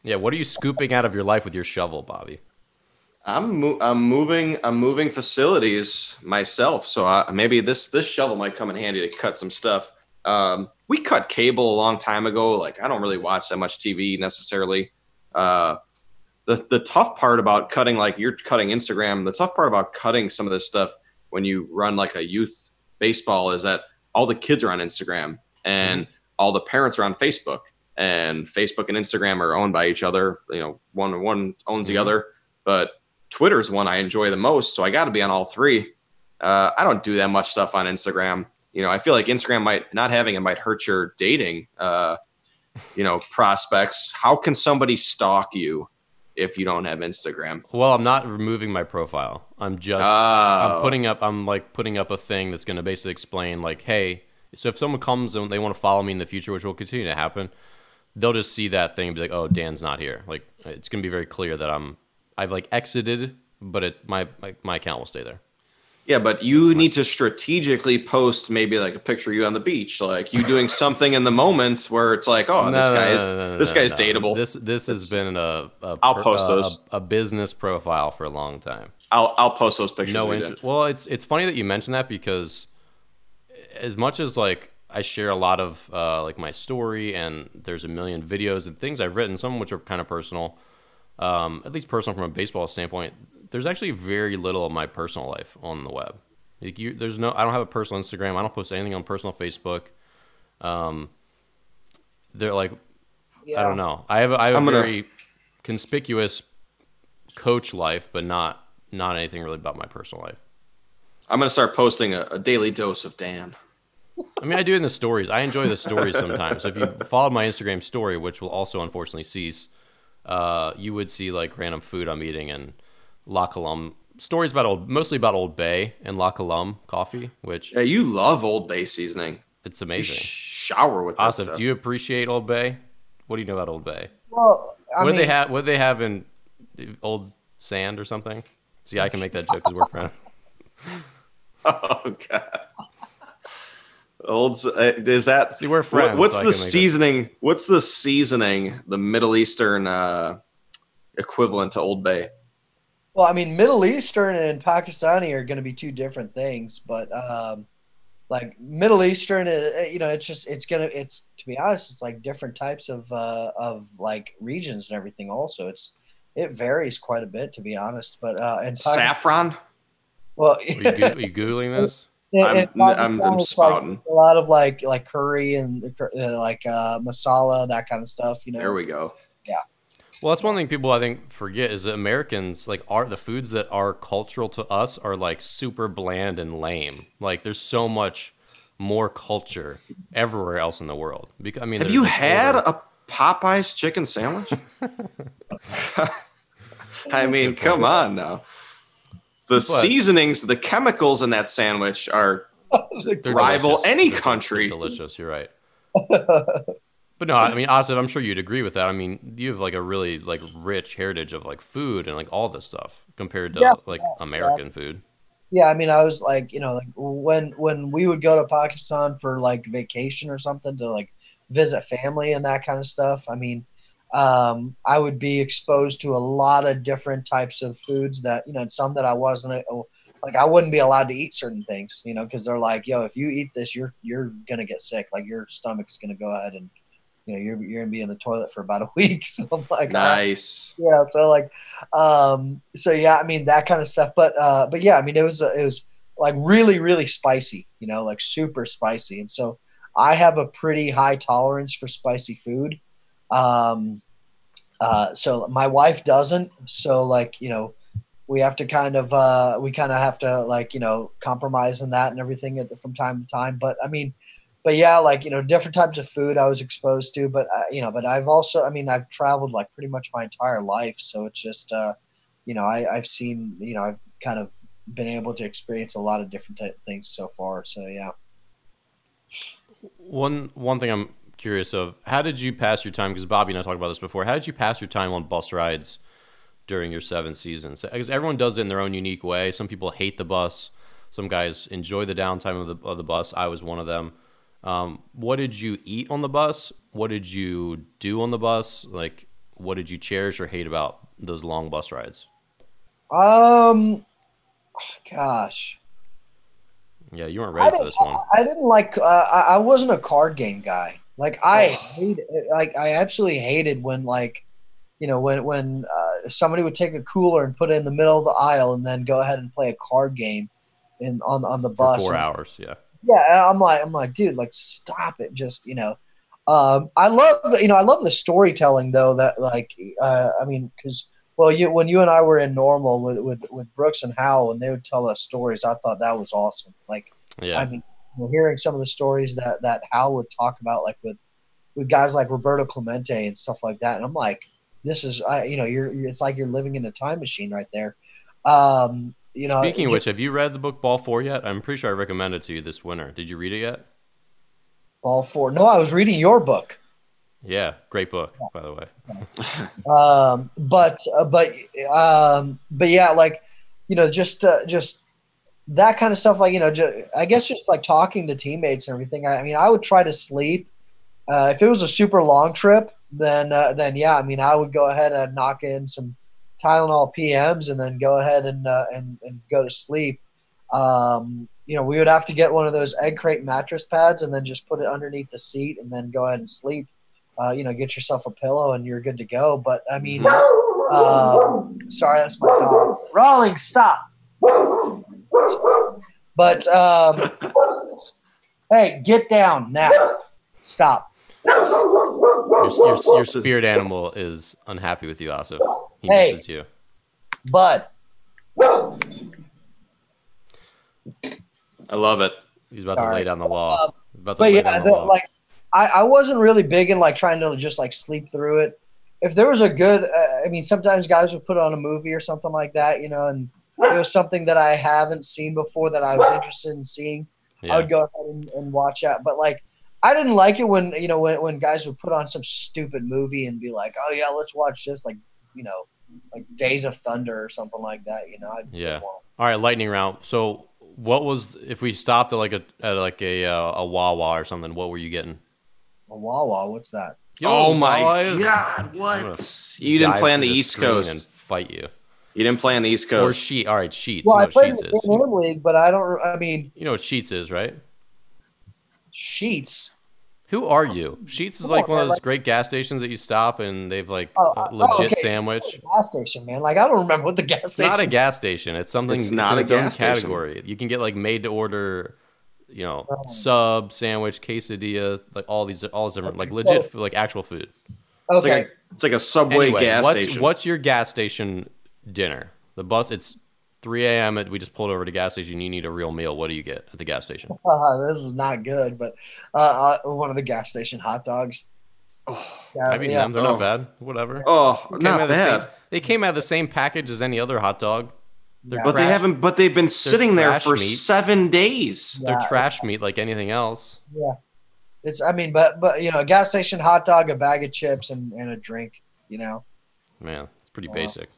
Yeah, what are you scooping out of your life with your shovel, Bobby? I'm moving facilities myself, so maybe this shovel might come in handy to cut some stuff. We cut cable a long time ago. I don't really watch that much TV necessarily. The tough part about cutting, you're cutting Instagram, the tough part about cutting some of this stuff when you run a youth baseball is that all the kids are on Instagram and all the parents are on Facebook, and Facebook and Instagram are owned by each other. One owns the other, but Twitter's one I enjoy the most. So I got to be on all three. I don't do that much stuff on Instagram. I feel like Instagram might hurt your dating, prospects. How can somebody stalk you if you don't have Instagram? Well, I'm not removing my profile. I'm just putting up a thing that's going to basically explain hey, so if someone comes and they want to follow me in the future, which will continue to happen, they'll just see that thing and be like, oh, Dan's not here. It's going to be very clear that I've exited, but my account will stay there. Yeah, but you need to strategically post maybe a picture of you on the beach, you doing something in the moment where it's this guy's dateable. This has been a business profile for a long time. I'll post those pictures. No interest. Well, it's funny that you mentioned that because as much as I share a lot of my story and there's a million videos and things I've written, some of which are kind of personal, at least personal from a baseball standpoint. There's actually very little of my personal life on the web. I don't have a personal Instagram. I don't post anything on personal Facebook. I don't know. I have a very conspicuous coach life, but not anything really about my personal life. I'm going to start posting a daily dose of Dan. I mean, I do in the stories. I enjoy the stories sometimes. So if you followed my Instagram story, which will also unfortunately cease, you would see random food I'm eating and La Colombe stories mostly about Old Bay and La Colombe coffee, which you love Old Bay seasoning. It's amazing. You shower with that stuff. Do you appreciate Old Bay? What do you know about Old Bay? Well, what do they have in Old Sand or something? See, I can make that joke because we're friends. Oh God. We're friends. What's the seasoning? The Middle Eastern equivalent to Old Bay. Well, Middle Eastern and Pakistani are going to be two different things, but Middle Eastern, to be honest, it's different types of regions and everything. Also, it varies quite a bit, to be honest. But and saffron. Well, are you Googling this? I'm spouting a lot of curry and masala, that kind of stuff. There we go. Yeah. Well, that's one thing people I think forget is that Americans are the foods that are cultural to us are super bland and lame. There's so much more culture everywhere else in the world. Because have you had a Popeye's chicken sandwich? Come on now. Seasonings, the chemicals in that sandwich are rival any country. They're delicious. You're right. But no, I mean, Asif, I'm sure you'd agree with that. I mean, you have like a really like rich heritage of like food and like all this stuff compared to like American food. Yeah, I mean, I was like, you know, like when we would go to Pakistan for like vacation or something to like visit family and that kind of stuff. I mean, I would be exposed to a lot of different types of foods that, you know, some that I wasn't like, I wouldn't be allowed to eat certain things, you know, because they're like, yo, if you eat this, you're going to get sick. Like your stomach's going to go ahead and, you know, you're going to be in the toilet for about a week. So I'm like, nice. Yeah. So like, so yeah, I mean, that kind of stuff, but yeah, I mean, it was like really, really spicy, you know, like super spicy. And so I have a pretty high tolerance for spicy food. So my wife doesn't, so like, you know, we have to kind of, have to like, you know, compromise in that and everything from time to time. But I mean, but yeah, like, you know, different types of food I was exposed to, but you know, but I've also, I mean, I've traveled like pretty much my entire life. So it's just, you know, I've seen, you know, I've kind of been able to experience a lot of different things so far. So yeah. One thing I'm curious of, how did you pass your time? Because Bobby and I talked about this before. How did you pass your time on bus rides during your 7 seasons? Because everyone does it in their own unique way. Some people hate the bus. Some guys enjoy the downtime of the bus. I was one of them. What did you eat on the bus? What did you do on the bus? Like, what did you cherish or hate about those long bus rides? Gosh. Yeah, you weren't ready for this one. I didn't like. I wasn't a card game guy. Like I absolutely hated when like, you know, when somebody would take a cooler and put it in the middle of the aisle and then go ahead and play a card game on the bus for 4 hours. Yeah. Yeah, and I'm like, dude, like stop it, just you know. I love the storytelling though that like I mean because. Well, when you and I were in Normal with Brooks and Hal, and they would tell us stories, I thought that was awesome. Like, yeah. I mean, hearing some of the stories that Hal would talk about, like with guys like Roberto Clemente and stuff like that, and I'm like, this is, you know, it's like you're living in a time machine right there. You know. Speaking of which, have you read the book Ball Four yet? I'm pretty sure I recommended it to you this winter. Did you read it yet? Ball Four? No, I was reading your book. Yeah, great book, by the way. But yeah, like, you know, just that kind of stuff. Like, you know, I guess just like talking to teammates and everything. I mean, I would try to sleep. If it was a super long trip, then yeah, I mean, I would go ahead and knock in some Tylenol PMs and then go ahead and go to sleep. You know, we would have to get one of those egg crate mattress pads and then just put it underneath the seat and then go ahead and sleep. You know, get yourself a pillow and you're good to go. But I mean, sorry, that's my dog. Rolling, stop. But hey, get down now. Stop. Your spirit animal is unhappy with you, Asif. He misses you, bud. I love it. He's about to lay down the law. I wasn't really big in like trying to just like sleep through it. If there was a good, I mean, sometimes guys would put on a movie or something like that, you know, and it was something that I haven't seen before that I was interested in seeing. Yeah. I would go ahead and watch that. But like, I didn't like it when, you know, when guys would put on some stupid movie and be like, oh yeah, let's watch this. Like, you know, like Days of Thunder or something like that, you know? Yeah. All right. Lightning round. So what was, if we stopped at a Wawa or something, what were you getting? A Wawa, what's that? Oh my God, what? You didn't play on the East Coast and fight you. You didn't play on the East Coast. Or Sheets. All right, Sheets. Well, I played in the Premier League, but I don't. I mean, you know what Sheets is, right? Sheets. Who are you? Sheets is like one of those great gas stations that you stop and they've like a legit sandwich. It's not a gas station, man. Like I don't remember what the gas station. It's not a gas station. It's something. It's not a gas station. Category. You can get like made to order. You know, sub, sandwich, quesadilla, like all these different, like legit, like actual food. Okay. It's like a Subway gas station. What's your gas station dinner? The bus, it's 3 a.m. We just pulled over to gas station. You need a real meal. What do you get at the gas station? This is not good, but one of the gas station hot dogs. I've eaten them. They're not bad. Whatever. Oh, not bad. They came out of the same package as any other hot dog. Yeah. But they haven't. But they've been sitting there for 7 days. Yeah. They're trash meat, like anything else. Yeah, It's, I mean, but you know, a gas station hot dog, a bag of chips, and a drink, you know. Man, it's pretty basic.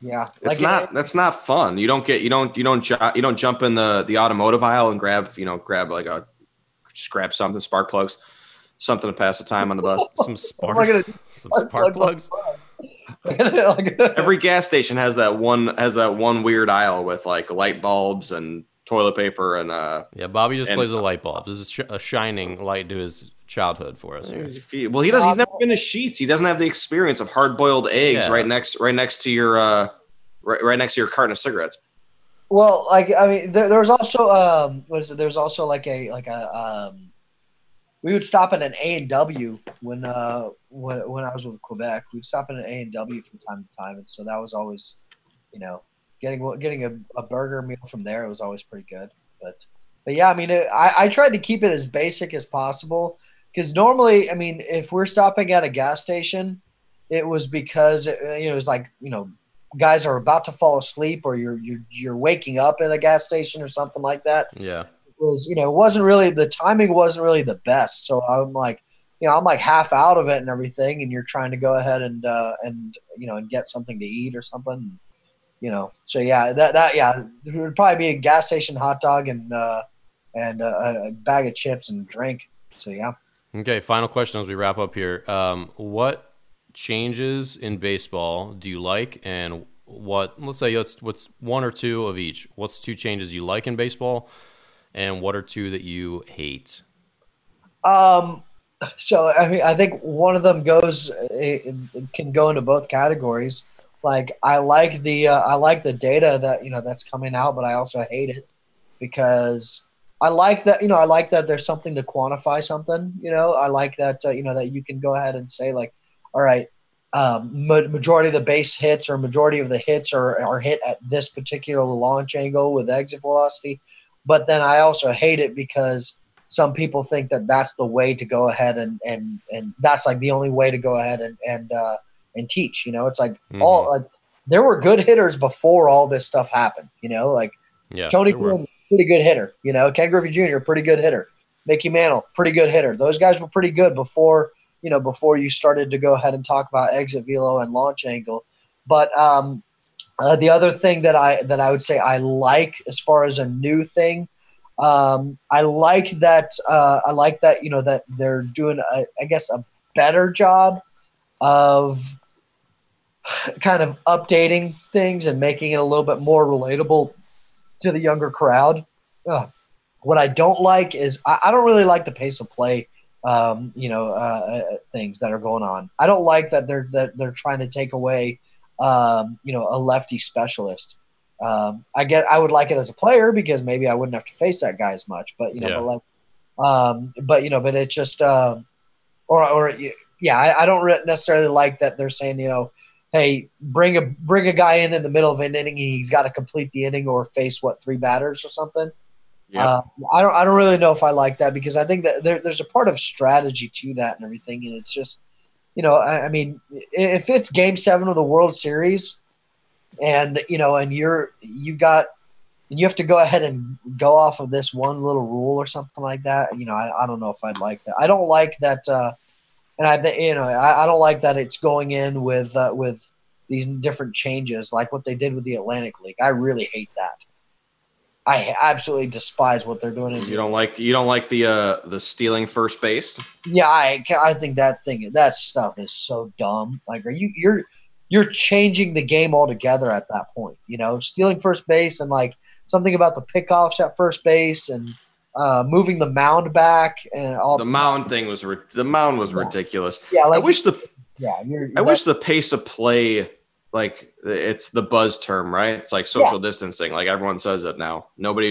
Yeah, it's like that's not fun. You don't get you don't jump in the automotive aisle and grab like a scrap something, spark plugs, something to pass the time on the bus. Some spark plugs. Every gas station has that one weird aisle with like light bulbs and toilet paper and yeah. Bobby just plays with light bulbs. This is a shining light to his childhood for us. Here. Well, he doesn't. He's never been to Sheets. He doesn't have the experience of hard boiled eggs right next to your carton of cigarettes. Well, like I mean, there was also we would stop at an A&W when I was with Quebec. We'd stop at an A&W from time to time, and so that was always, you know, getting a burger meal from there. It was always pretty good. But yeah, I mean, I tried to keep it as basic as possible because normally, I mean, if we're stopping at a gas station, it was because it's like, you know, guys are about to fall asleep or you're waking up at a gas station or something like that. Yeah. Was, you know, it wasn't really, the timing wasn't really the best. So I'm like, you know, I'm like half out of it and everything, and you're trying to go ahead and get something to eat or something, you know. So yeah, it would probably be a gas station hot dog and a bag of chips and a drink. So yeah. Okay, final question as we wrap up here. What changes in baseball do you like, and what's one or two of each? What's two changes you like in baseball? And what are two that you hate? So, I mean, I think one of them can go into both categories. Like, I like the data that, you know, that's coming out, but I also hate it because I like that there's something to quantify something, you know. I like that, you know, that you can go ahead and say, like, all right, majority of the base hits or majority of the hits are hit at this particular launch angle with exit velocity. But then I also hate it because some people think that that's the way to go ahead and that's like the only way to go ahead and teach, you know. It's like there were good hitters before all this stuff happened, you know, like Tony Gwynn, pretty good hitter, you know, Ken Griffey Jr., pretty good hitter, Mickey Mantle, pretty good hitter. Those guys were pretty good before you started to go ahead and talk about exit velo and launch angle. But, the other thing that I would say I like as far as a new thing, I like that you know, that they're doing I guess a better job of kind of updating things and making it a little bit more relatable to the younger crowd. What I don't like is I don't really like the pace of play, things that are going on. I don't like that they're trying to take away a lefty specialist. I would like it as a player because maybe I wouldn't have to face that guy as much, but it's just, I don't necessarily like that they're saying, you know, hey, bring a guy in the middle of an inning. He's got to complete the inning or face three batters or something. Yeah. I don't really know if I like that because I think that there's a part of strategy to that and everything. And it's just, you know, I mean, if it's Game 7 of the World Series, and you know, and you have to go ahead and go off of this one little rule or something like that, you know, I don't know if I'd like that. I don't like that, I don't like that it's going in with these different changes, like what they did with the Atlantic League. I really hate that. I absolutely despise what they're doing. You don't like the stealing first base. Yeah, I think that stuff is so dumb. Like, you're changing the game altogether at that point. You know, stealing first base and like something about the pickoffs at first base and moving the mound back and all. The mound was ridiculous. Yeah, like, I wish the pace of play. Like, it's the buzz term, right? It's like social distancing. Like, everyone says it now. Nobody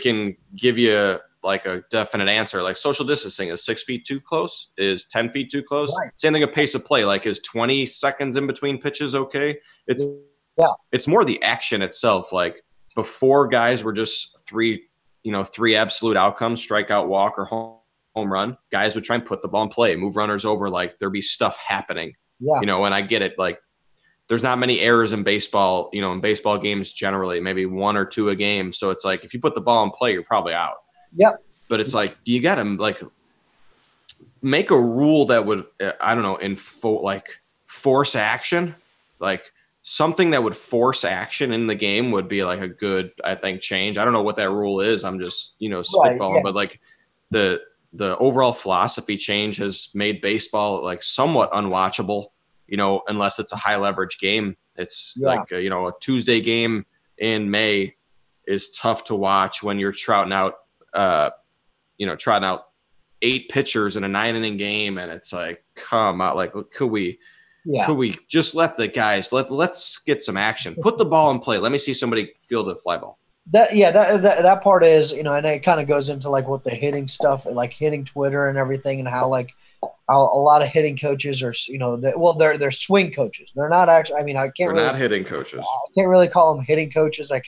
can give you like a definite answer. Like, social distancing is 6 feet too close, is 10 feet too close. Right. Same thing with pace of play. Like, is 20 seconds in between pitches okay? It's more the action itself. Like, before, guys were just three absolute outcomes: strikeout, walk, or home run. Guys would try and put the ball in play, move runners over. Like, there'd be stuff happening. Yeah. You know, and I get it. Like, there's not many errors in baseball, you know, in baseball games generally, maybe one or two a game. So it's like, if you put the ball in play, you're probably out. Yep. But it's like, you got to like make a rule that would, I don't know, force action. Like something that would force action in the game would be like a good, I think, change. I don't know what that rule is. I'm just, spitballing. Right, yeah. But like the overall philosophy change has made baseball like somewhat unwatchable, unless it's a high leverage game. It's like, a Tuesday game in May is tough to watch when you're trotting out 8 pitchers in a 9-inning game. And it's like, come on, like, could we just let the guys, let's get some action, put the ball in play. Let me see somebody field a fly ball. That part is, and it kind of goes into like what the hitting stuff, like hitting Twitter and everything, and how a lot of hitting coaches are, they're swing coaches. They're not actually. I mean, not hitting coaches. I can't really call them hitting coaches. I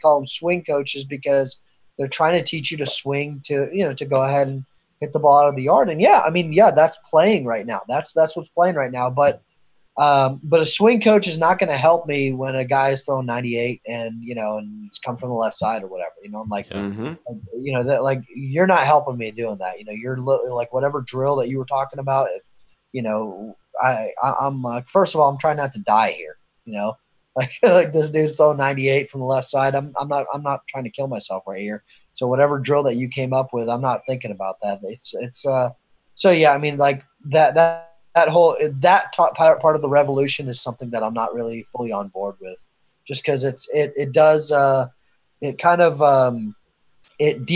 call them swing coaches because they're trying to teach you to swing to go ahead and hit the ball out of the yard. And that's playing right now. That's what's playing right now. But a swing coach is not going to help me when a guy is throwing 98 and it's come from the left side or whatever. I'm like, that like you're not helping me doing that. You're literally like whatever drill that you were talking about. I'm like, first of all, I'm trying not to die here. Like this dude's throwing 98 from the left side. I'm not trying to kill myself right here. So whatever drill that you came up with, I'm not thinking about that. That whole part of the revolution is something that I'm not really fully on board with, just because it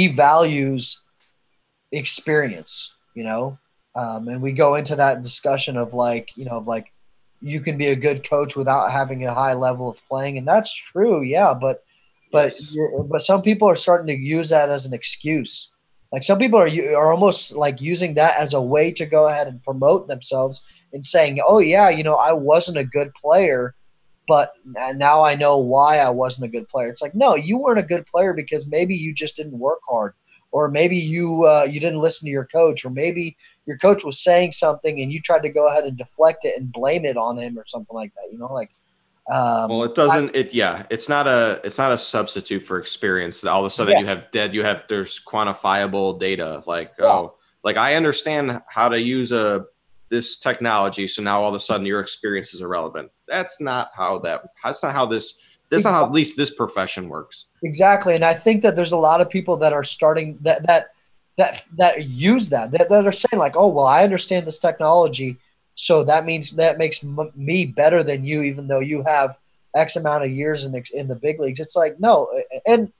devalues experience, and we go into that discussion of like you can be a good coach without having a high level of playing, and that's true, but some people are starting to use that as an excuse. Like some people are almost like using that as a way to go ahead and promote themselves and saying, oh, yeah, I wasn't a good player, but now I know why I wasn't a good player. It's like, no, you weren't a good player because maybe you just didn't work hard, or maybe you didn't listen to your coach, or maybe your coach was saying something and you tried to go ahead and deflect it and blame it on him or something like that, It's not a substitute for experience. All of a sudden there's quantifiable data. I understand how to use this technology. So now all of a sudden your experience is irrelevant. That's not how at least this profession works. Exactly. And I think that there's a lot of people that are starting that use that are saying like, oh, well, I understand this technology, so that means that makes me better than you, even though you have X amount of years in the big leagues. It's like, no. And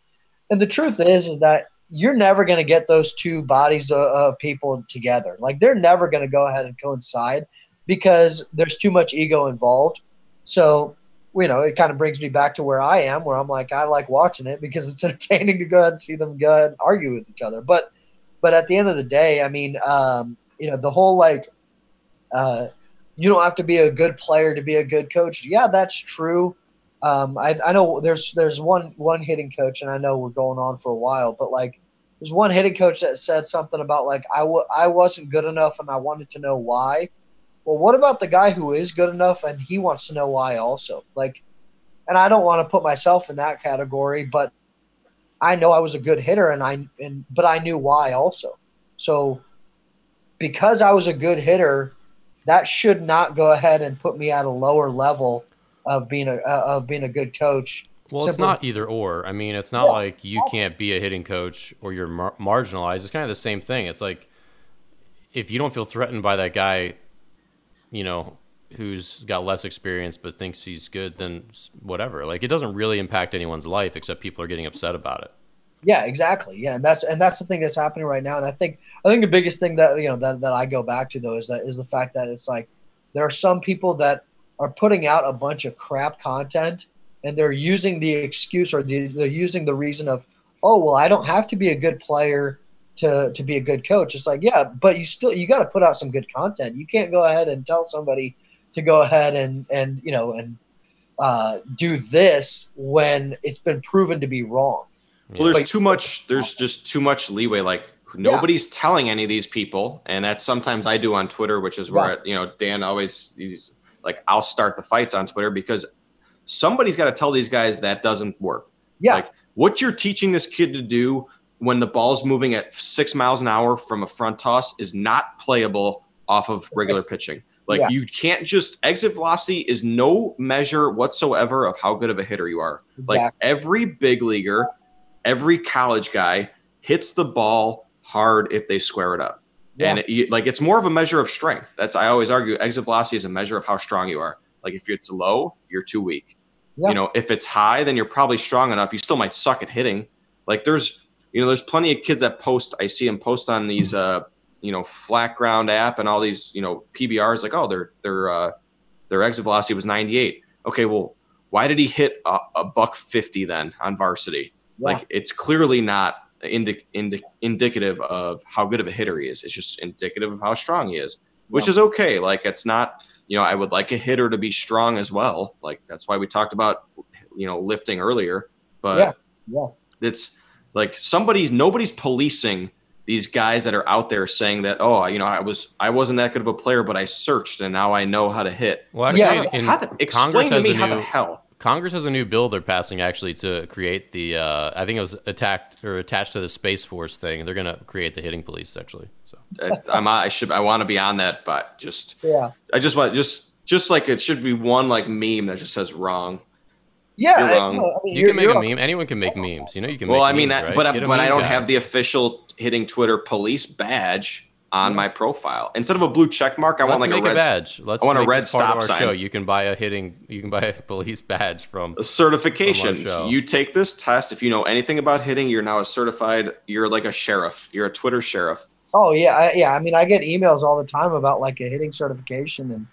the truth is that you're never going to get those two bodies of people together. Like they're never going to go ahead and coincide because there's too much ego involved. So, it kind of brings me back to where I am, where I'm like, I like watching it because it's entertaining to go ahead and see them go ahead and argue with each other. But at the end of the day, I mean, the whole like, you don't have to be a good player to be a good coach. Yeah, that's true. I know there's one hitting coach, and I know we're going on for a while, but like there's one hitting coach that said something about like I wasn't good enough and I wanted to know why. Well, what about the guy who is good enough and he wants to know why also? Like, and I don't want to put myself in that category, but I know I was a good hitter but I knew why also. So because I was a good hitter, that should not go ahead and put me at a lower level of being a good coach. Well, it's not either or. I mean, it's not like you can't be a hitting coach or you're marginalized. It's kind of the same thing. It's like if you don't feel threatened by that guy, who's got less experience but thinks he's good, then whatever. Like it doesn't really impact anyone's life except people are getting upset about it. Yeah, exactly. Yeah, and that's the thing that's happening right now. And I think the biggest thing that that I go back to though is the fact that it's like there are some people that are putting out a bunch of crap content, and they're using the excuse or they're using the reason of, oh well, I don't have to be a good player to be a good coach. It's like, yeah, but you got to put out some good content. You can't go ahead and tell somebody to go ahead and do this when it's been proven to be wrong. Well, there's just too much leeway. Like nobody's telling any of these people. And that's sometimes I do on Twitter, which is where, Dan always, he's like, I'll start the fights on Twitter because somebody's got to tell these guys that doesn't work. Yeah. Like what you're teaching this kid to do when the ball's moving at 6 miles an hour from a front toss is not playable off of regular pitching. Like you can't just exit velocity is no measure whatsoever of how good of a hitter you are. Exactly. Like every big leaguer, every college guy hits the ball hard if they square it up. Yeah. And it, like, it's more of a measure of strength. That's, I always argue exit velocity is a measure of how strong you are. Like if it's low, you're too weak. Yeah. You know, if it's high, then you're probably strong enough. You still might suck at hitting. Like there's, you know, there's plenty of kids that post, I see them post on these, you know, Flat Ground app and all these, you know, PBRs, like, oh, their exit velocity was 98. Okay. Well, why did he hit a .150 then on varsity? Yeah. Like it's clearly not indicative of how good of a hitter he is. It's just indicative of how strong he is, which is okay. Like it's not, you know, I would like a hitter to be strong as well. Like that's why we talked about, you know, lifting earlier, but it's like nobody's policing these guys that are out there saying that, oh, you know, I wasn't that good of a player, but I searched and now I know how to hit. Well, actually, explain to me how the hell. Congress has a new bill they're passing actually to create the I think it was attached to the Space Force thing. They're going to create the hitting police actually. So I want to be on that, but I just want like it should be one like meme that just says wrong. Yeah, you're wrong. You can make a meme. Anyone can make memes. You know, you can. Well, make memes, right? But I don't have the official hitting Twitter police badge on my profile. Instead of a blue check mark, I want like a red badge. I want a red stop sign. Show. You can buy a police badge from a certification. From you take this test. If you know anything about hitting, you're now you're like a sheriff. You're a Twitter sheriff. Oh yeah. I mean, I get emails all the time about like a hitting certification and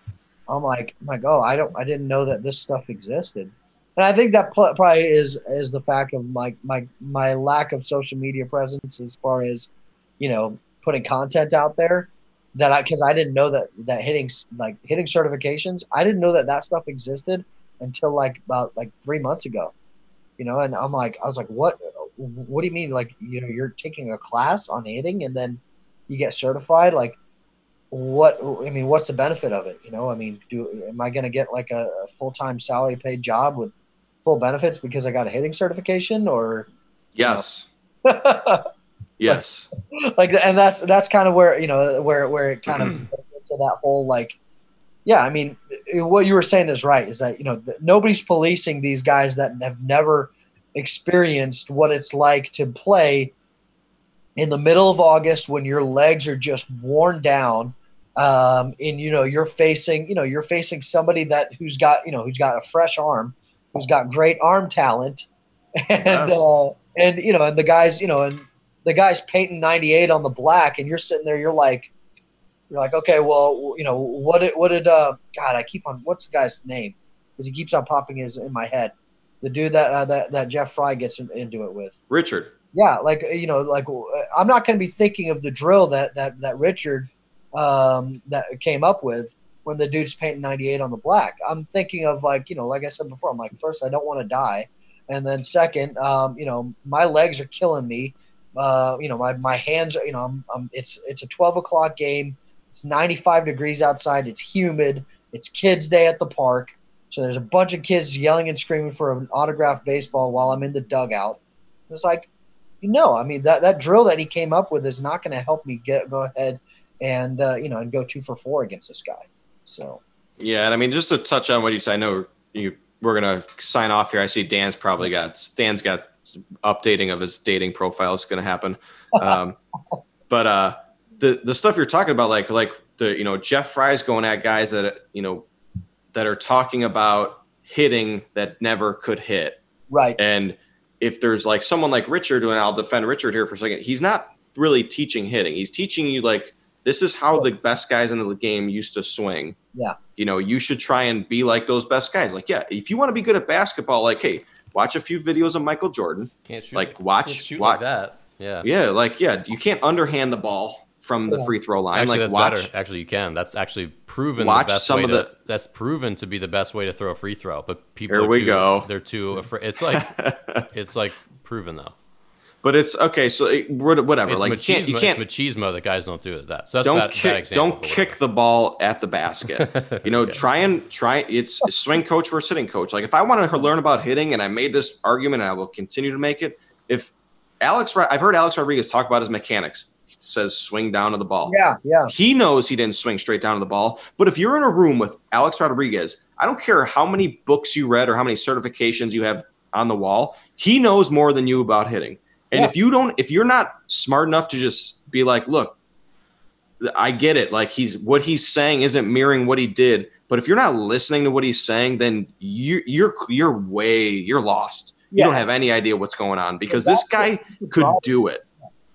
I'm like, oh, I didn't know that this stuff existed. And I think that probably is the fact of like my lack of social media presence as far as, you know, putting content out there because I didn't know that hitting certifications, I didn't know that stuff existed until like about like 3 months ago, you know? And I was like, what do you mean? Like, you know, you're taking a class on hitting and then you get certified. Like what's the benefit of it? You know, I mean, am I going to get like a full-time salary paid job with full benefits because I got a hitting certification or? Yes. You know? Yes. And that's kind of where, you know, where it kind of into that whole, like, yeah, I mean, what you were saying is right, is that, you know, nobody's policing these guys that have never experienced what it's like to play in the middle of August when your legs are just worn down. And, you know, you're facing somebody who's got a fresh arm, who's got great arm talent. And, yes. And, you know, and the guys, you know, and, the guy's painting 98 on the black, and you're sitting there. You're like, okay, well, you know, what did God? What's the guy's name? Because he keeps on popping his in my head. The dude that Jeff Fry gets into it with. Richard. Yeah, like, you know, like I'm not going to be thinking of the drill that Richard that came up with when the dude's painting 98 on the black. I'm thinking of, like, you know, like I said before, I'm like, first, I don't want to die, and then second, you know, my legs are killing me. You know, my hands are, you know, it's a 12 o'clock game. It's 95 degrees outside. It's humid. It's kids' day at the park. So there's a bunch of kids yelling and screaming for an autographed baseball while I'm in the dugout. It's like, you know, I mean, that drill that he came up with is not going to help me go ahead and, you know, and go 2 for 4 against this guy. So. Yeah. And I mean, just to touch on what you said, I know we're going to sign off here. I see Dan's got updating of his dating profile is going to happen. But the stuff you're talking about, like the, you know, Jeff Fry's going at guys that, you know, that are talking about hitting that never could hit. Right. And if there's like someone like Richard, and I'll defend Richard here for a second, he's not really teaching hitting. He's teaching you, like, this is how the best guys in the game used to swing. Yeah. You know, you should try and be like those best guys. Like, yeah, if you want to be good at basketball, like, hey, watch a few videos of Michael Jordan. Can't shoot like watch that. Yeah. Yeah, like, yeah, you can't underhand the ball from the free throw line. Actually, like, that's watch better. Actually, you can. That's actually proven the best way to that's proven to be the best way to throw a free throw. But people they're too afraid. It's like it's proven though. But it's okay, so whatever. It's like you can't machismo that guys don't do it. That. So that's don't kick the ball at the basket. You know, okay. try. It's swing coach versus hitting coach. Like, if I want to learn about hitting, and I made this argument, and I will continue to make it. If I've heard Alex Rodriguez talk about his mechanics. He says swing down to the ball. Yeah. He knows he didn't swing straight down to the ball. But if you're in a room with Alex Rodriguez, I don't care how many books you read or how many certifications you have on the wall, he knows more than you about hitting. And if you're not smart enough to just be like, look, I get it. Like what he's saying isn't mirroring what he did. But if you're not listening to what he's saying, then you're lost. Yeah. You don't have any idea what's going on because this guy could do it.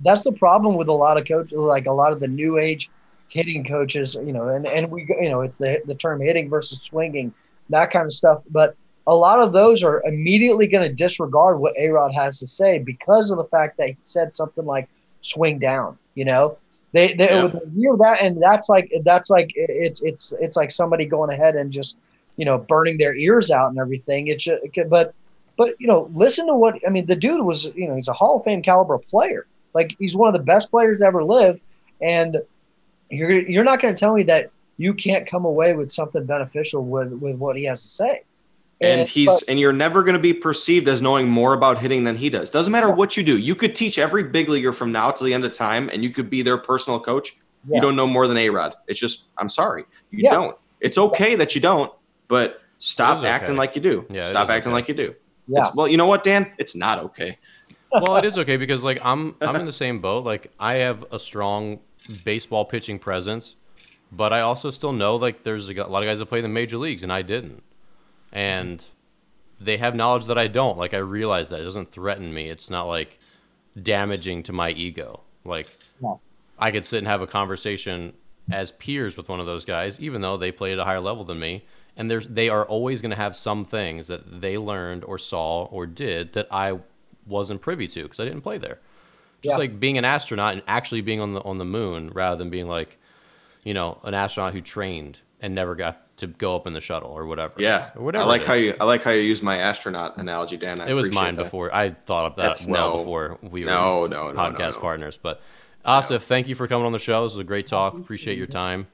That's the problem with a lot of coaches, like a lot of the new age hitting coaches, and we, it's the term hitting versus swinging, that kind of stuff. But a lot of those are immediately going to disregard what A-Rod has to say because of the fact that he said something like swing down, They hear that, and that's like it's like somebody going ahead and just burning their ears out and everything. But listen to what I mean. The dude was he's a Hall of Fame caliber player. Like he's one of the best players to ever live, and you're not going to tell me that you can't come away with something beneficial with what he has to say. And you're never going to be perceived as knowing more about hitting than he does. Doesn't matter what you do. You could teach every big leaguer from now to the end of time, and you could be their personal coach. Yeah. You don't know more than A-Rod. It's just, I'm sorry, you don't. It's okay that you don't, but stop acting like you do. Yeah, stop acting like you do. Yeah. Well, you know what, Dan? It's not okay. Well, it is okay because like I'm in the same boat. Like I have a strong baseball pitching presence, but I also still know like there's a lot of guys that play in the major leagues, and I didn't. And they have knowledge that I don't. Like, I realize that. It doesn't threaten me. It's not, like, damaging to my ego. Like, I could sit and have a conversation as peers with one of those guys, even though they play at a higher level than me. And they are always going to have some things that they learned or saw or did that I wasn't privy to because I didn't play there. Just like being an astronaut and actually being on the moon rather than being, like, an astronaut who trained and never got to go up in the shuttle or whatever. Yeah. Or whatever. I like how you used my astronaut analogy, Dan. It was mine before. I thought of that before we were podcast partners. But Asif, thank you for coming on the show. This was a great talk. Appreciate your time.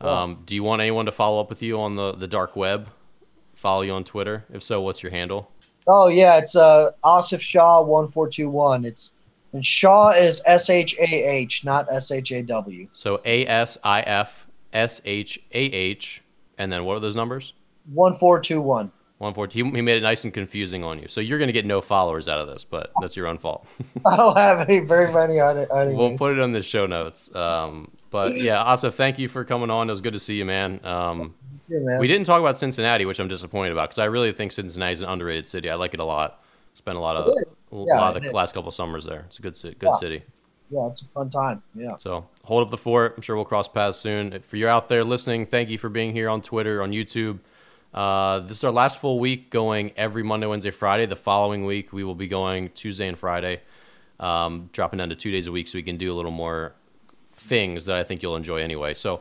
Do you want anyone to follow up with you on the dark web? Follow you on Twitter? If so, what's your handle? Oh yeah, it's Asif Shah 1421. And Shah is SHAH, not SHAW. So ASIF SHAH. And then what are those numbers? 1421. 14. He made it nice and confusing on you. So you're going to get no followers out of this, but that's your own fault. I don't have very many on it. We'll put it on the show notes. But yeah, Asif, thank you for coming on. It was good to see you, man. We didn't talk about Cincinnati, which I'm disappointed about because I really think Cincinnati is an underrated city. I like it a lot. Spent a lot of the last couple of summers there. It's a good city. Yeah, it's a fun time. Yeah. So hold up the fort. I'm sure we'll cross paths soon. If you're out there listening, thank you for being here on Twitter, on YouTube. This is our last full week going every Monday, Wednesday, Friday. The following week, we will be going Tuesday and Friday, dropping down to 2 days a week so we can do a little more things that I think you'll enjoy anyway. So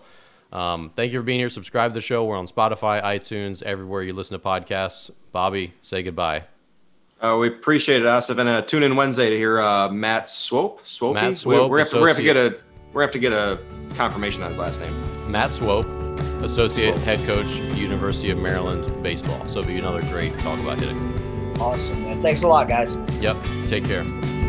thank you for being here. Subscribe to the show. We're on Spotify, iTunes, everywhere you listen to podcasts. Bobby, say goodbye. We appreciate it, Asif, and tune in Wednesday to hear Matt Swope. Matt Swope, we're gonna have to get a confirmation on his last name. Matt Swope, associate head coach, University of Maryland baseball. So it'll be another great talk about hitting. Awesome, man. Thanks a lot, guys. Yep. Take care.